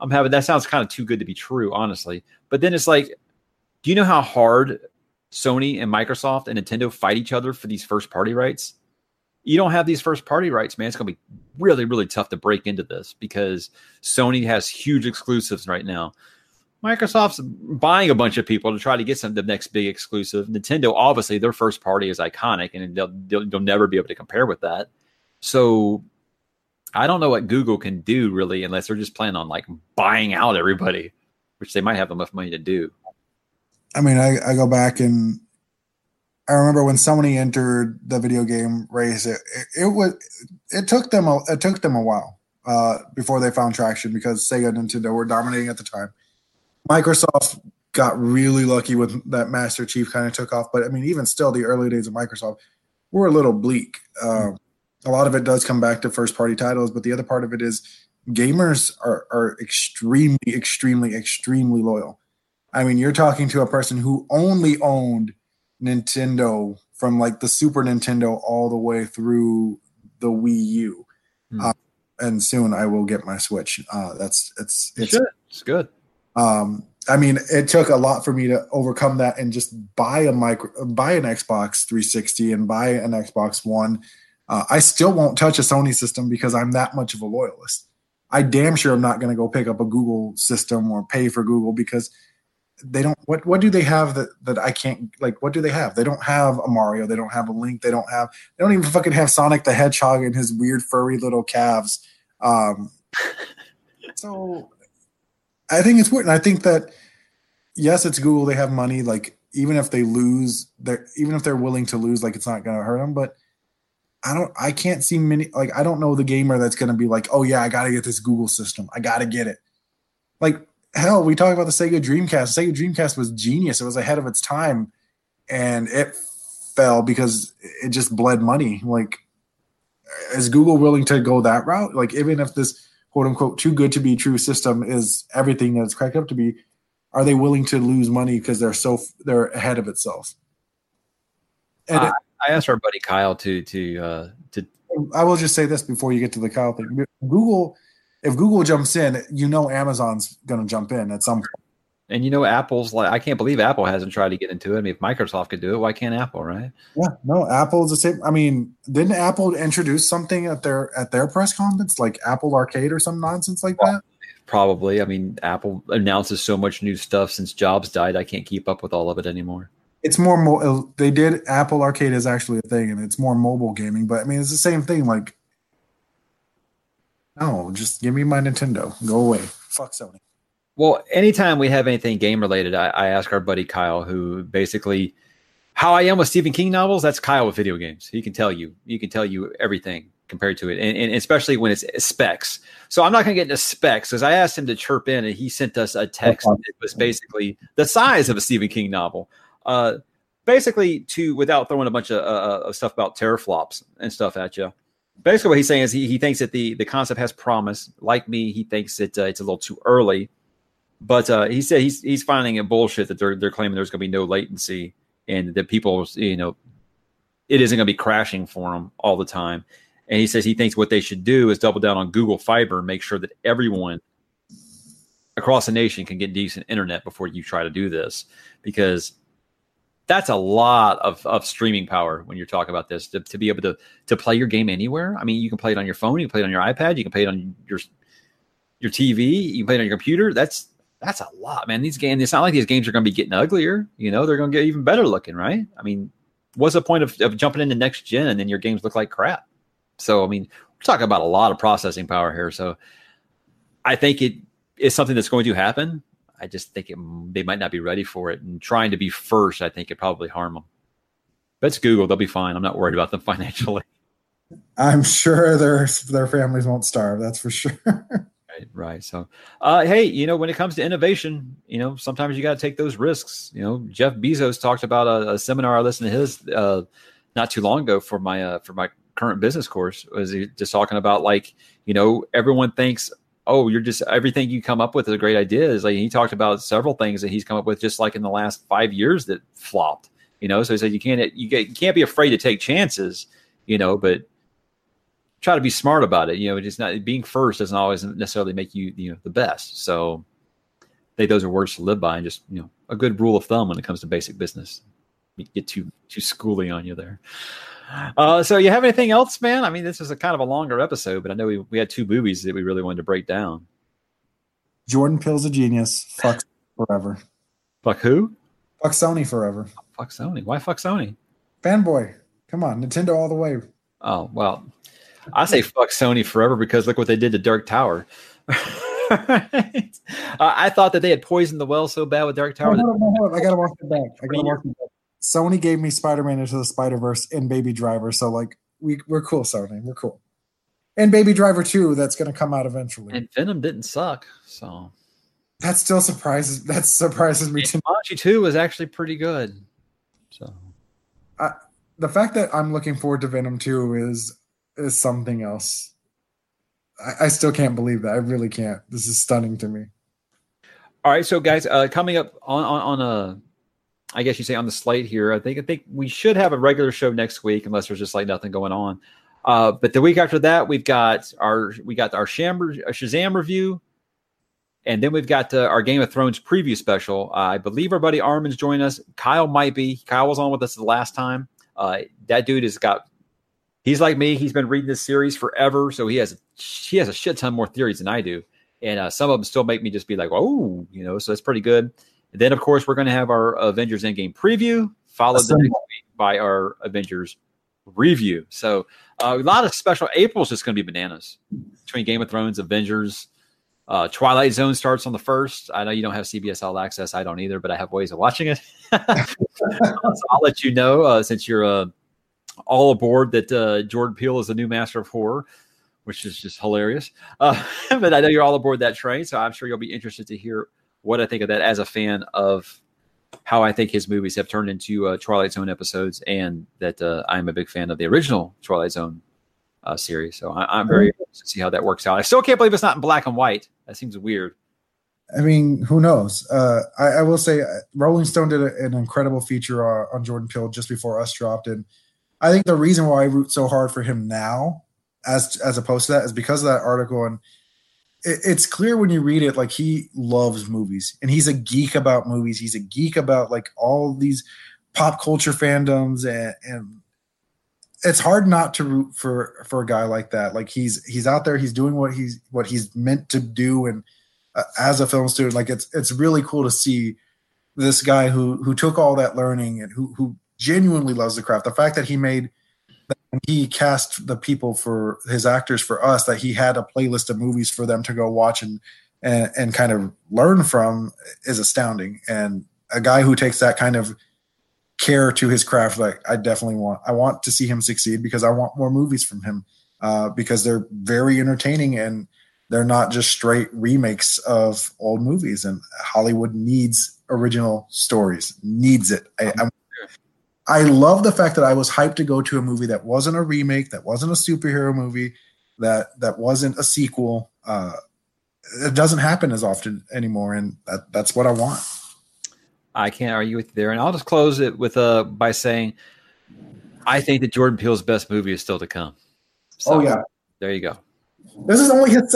I'm having, that sounds kind of too good to be true, honestly. But then it's like, do you know how hard Sony and Microsoft and Nintendo fight each other for these first party rights? You don't have these first party rights, man. It's going to be really, really tough to break into this because Sony has huge exclusives right now. Microsoft's buying a bunch of people to try to get some of the next big exclusive. Nintendo, obviously, their first party is iconic, and they'll never be able to compare with that. So I don't know what Google can do, really, unless they're just planning on like buying out everybody, which they might have enough money to do. I mean, I go back and I remember when Sony entered the video game race, it took them a while before they found traction because Sega and Nintendo were dominating at the time. Microsoft got really lucky with that Master Chief kind of took off. But, I mean, even still, the early days of Microsoft were a little bleak. A lot of it does come back to first-party titles, but the other part of it is gamers are extremely, extremely, extremely loyal. I mean, you're talking to a person who only owned Nintendo from, like, the Super Nintendo all the way through the Wii U. And soon I will get my Switch. It's good. I mean, it took a lot for me to overcome that and just buy an Xbox 360 and buy an Xbox One. I still won't touch a Sony system because I'm that much of a loyalist. I damn sure I'm not going to go pick up a Google system or pay for Google because they don't. What do they have that I can't like? What do they have? They don't have a Mario. They don't have a Link. They don't even fucking have Sonic the Hedgehog and his weird furry little calves. So. I think it's weird. And I think that, yes, it's Google. They have money. Like, even if they lose, even if they're willing to lose, like, it's not going to hurt them. But I can't see many. Like, I don't know the gamer that's going to be like, oh, yeah, I got to get this Google system. I got to get it. Like, hell, we talk about the Sega Dreamcast. The Sega Dreamcast was genius. It was ahead of its time. And it fell because it just bled money. Like, is Google willing to go that route? Like, even if this quote-unquote, too good to be true system is everything that it's cracked up to be, are they willing to lose money because they're ahead of itself? And I asked our buddy Kyle to. I will just say this before you get to the Kyle thing. Google, if Google jumps in, you know Amazon's going to jump in at some point. And you know Apple's like, I can't believe Apple hasn't tried to get into it. I mean, if Microsoft could do it, why can't Apple, right? Yeah, no, Apple's the same. I mean, didn't Apple introduce something at their press conference, like Apple Arcade or some nonsense like that? Probably. I mean, Apple announces so much new stuff since Jobs died, I can't keep up with all of it anymore. It's more they did. Apple Arcade is actually a thing, and it's more mobile gaming. But I mean, it's the same thing. Like, no, just give me my Nintendo. Go away. Fuck Sony. Well, anytime we have anything game-related, I ask our buddy Kyle, who basically, how I am with Stephen King novels, that's Kyle with video games. He can tell you. He can tell you everything compared to it, and especially when it's specs. So I'm not going to get into specs, because I asked him to chirp in, and he sent us a text that was basically the size of a Stephen King novel. Basically, without throwing a bunch of stuff about teraflops and stuff at you. Basically, what he's saying is he thinks that the concept has promise. Like me, he thinks that it's a little too early. But he said he's finding it bullshit that they're claiming there's going to be no latency and that people, you know, it isn't going to be crashing for them all the time. And he says he thinks what they should do is double down on Google Fiber and make sure that everyone across the nation can get decent internet before you try to do this, because that's a lot of streaming power when you're talking about this, to be able to play your game anywhere. I mean, you can play it on your phone, you can play it on your iPad, you can play it on your TV, you can play it on your computer. That's a lot, man. These games, it's not like these games are going to be getting uglier. You know, they're going to get even better looking, right? I mean, what's the point of jumping into next gen and then your games look like crap? So, I mean, we're talking about a lot of processing power here. So I think it is something that's going to happen. I just think they might not be ready for it. And trying to be first, I think, it probably harm them. But it's Google. They'll be fine. I'm not worried about them financially. I'm sure their families won't starve. That's for sure. Right. So, hey, you know, when it comes to innovation, you know, sometimes you got to take those risks. You know, Jeff Bezos talked about a seminar. I listened to his not too long ago for my current business course. Was he just talking about, like, you know, everyone thinks, oh, you're just, everything you come up with is a great idea. Is like, he talked about several things that he's come up with just like in the last 5 years that flopped. You know, so he said you can't be afraid to take chances. You know, but try to be smart about it. You know, it's not being first doesn't always necessarily make you, you know, the best. So I think those are words to live by, and just, you know, a good rule of thumb when it comes to basic business. You get too schooly on you there. So you have anything else, man? I mean, this is a kind of a longer episode, but I know we had two movies that we really wanted to break down. Jordan Peele's a genius. Fuck forever. Fuck who? Fuck Sony forever. Fuck Sony. Why fuck Sony? Fanboy. Come on, Nintendo all the way. Oh, well, I say fuck Sony forever because look what they did to Dark Tower. Right? I thought that they had poisoned the well so bad with Dark Tower. No. I got to walk it back. Sony gave me Spider-Man Into the Spider-Verse and Baby Driver. So, like, we're cool, Sony. We're cool. And Baby Driver 2, that's going to come out eventually. And Venom didn't suck, so... That still surprises me too. Jumanji 2 was actually pretty good. So, the fact that I'm looking forward to Venom 2 is something else. I still can't believe that. I really can't. This is stunning to me. All right, so guys, coming up on a... I guess you say on the slate here, I think we should have a regular show next week, unless there's just like nothing going on. But the week after that, we got our Shazam review, and then we've got our Game of Thrones preview special. I believe our buddy Armin's joining us. Kyle might be. Kyle was on with us the last time. That dude he's like me. He's been reading this series forever, so he has a shit ton more theories than I do, and some of them still make me just be like, oh, you know. So that's pretty good. Then, of course, we're going to have our Avengers Endgame preview, followed the next week by our Avengers review. So a lot of special. April's just going to be bananas between Game of Thrones, Avengers. Twilight Zone starts on the 1st. I know you don't have CBS All Access. I don't either, but I have ways of watching it. So I'll let you know, since you're all aboard, that Jordan Peele is the new master of horror, which is just hilarious. But I know you're all aboard that train, so I'm sure you'll be interested to hear what I think of that as a fan of how I think his movies have turned into Twilight Zone episodes, and that I'm a big fan of the original Twilight Zone series. So I'm very interested to see how that works out. I still can't believe it's not in black and white. That seems weird. I mean, who knows? I will say Rolling Stone did an incredible feature on Jordan Peele just before Us dropped. And I think the reason why I root so hard for him now as opposed to that is because of that article. And it's clear when you read it, like, he loves movies and he's a geek about movies. He's a geek about, like, all these pop culture fandoms, and it's hard not to root for a guy like that. Like, he's out there, he's doing what he's meant to do. And as a film student, like, it's really cool to see this guy who took all that learning and who genuinely loves the craft. The fact that he cast the people for his actors for Us, that he had a playlist of movies for them to go watch and kind of learn from, is astounding. And a guy who takes that kind of care to his craft, like, I want to see him succeed, because I want more movies from him, because they're very entertaining and they're not just straight remakes of old movies. And Hollywood needs original stories, needs it. I love the fact that I was hyped to go to a movie that wasn't a remake, that wasn't a superhero movie, that wasn't a sequel. It doesn't happen as often anymore, and that's what I want. I can't argue with you there, and I'll just close it with by saying I think that Jordan Peele's best movie is still to come. So, oh yeah, there you go. This is only his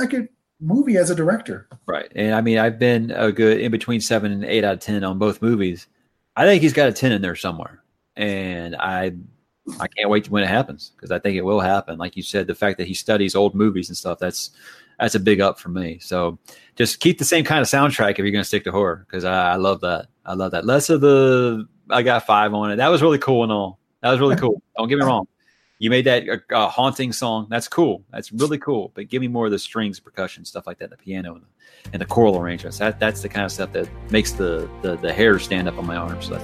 second movie as a director, right? And I mean, I've been a good in between 7 and 8 out of 10 on both movies. I think he's got a 10 in there somewhere, and I can't wait when it happens, because I think it will happen. Like you said, the fact that he studies old movies and stuff, that's a big up for me. So just keep the same kind of soundtrack if you're going to stick to horror, because I love that. I love that. I got 5 on it. That was really cool and all. That was really cool. Don't get me wrong. You made that a haunting song. That's cool. That's really cool. But give me more of the strings, percussion, stuff like that, the piano and the choral arrangements. That's the kind of stuff that makes the hair stand up on my arms. So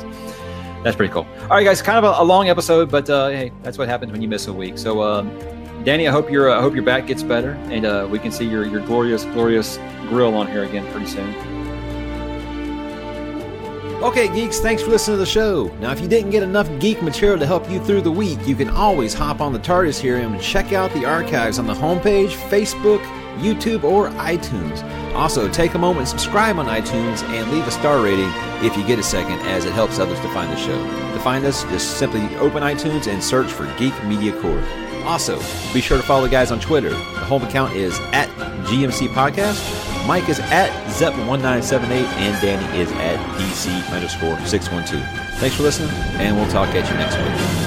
that's pretty cool. All right, guys, kind of a long episode, but hey, that's what happens when you miss a week. So, Danny, I hope your back gets better, and we can see your glorious grill on here again pretty soon. Okay, geeks, thanks for listening to the show. Now, if you didn't get enough geek material to help you through the week, you can always hop on the TARDIS here and check out the archives on the homepage, Facebook, YouTube, or iTunes. Also, take a moment, subscribe on iTunes, and leave a star rating if you get a second, as it helps others to find the show. To find us, just simply open iTunes and search for Geek Media Corps. Also, be sure to follow the guys on Twitter. The home account is at GMC Podcast. Mike is at Zepp1978, and Danny is at DC_612. Thanks for listening, and we'll talk at you next week.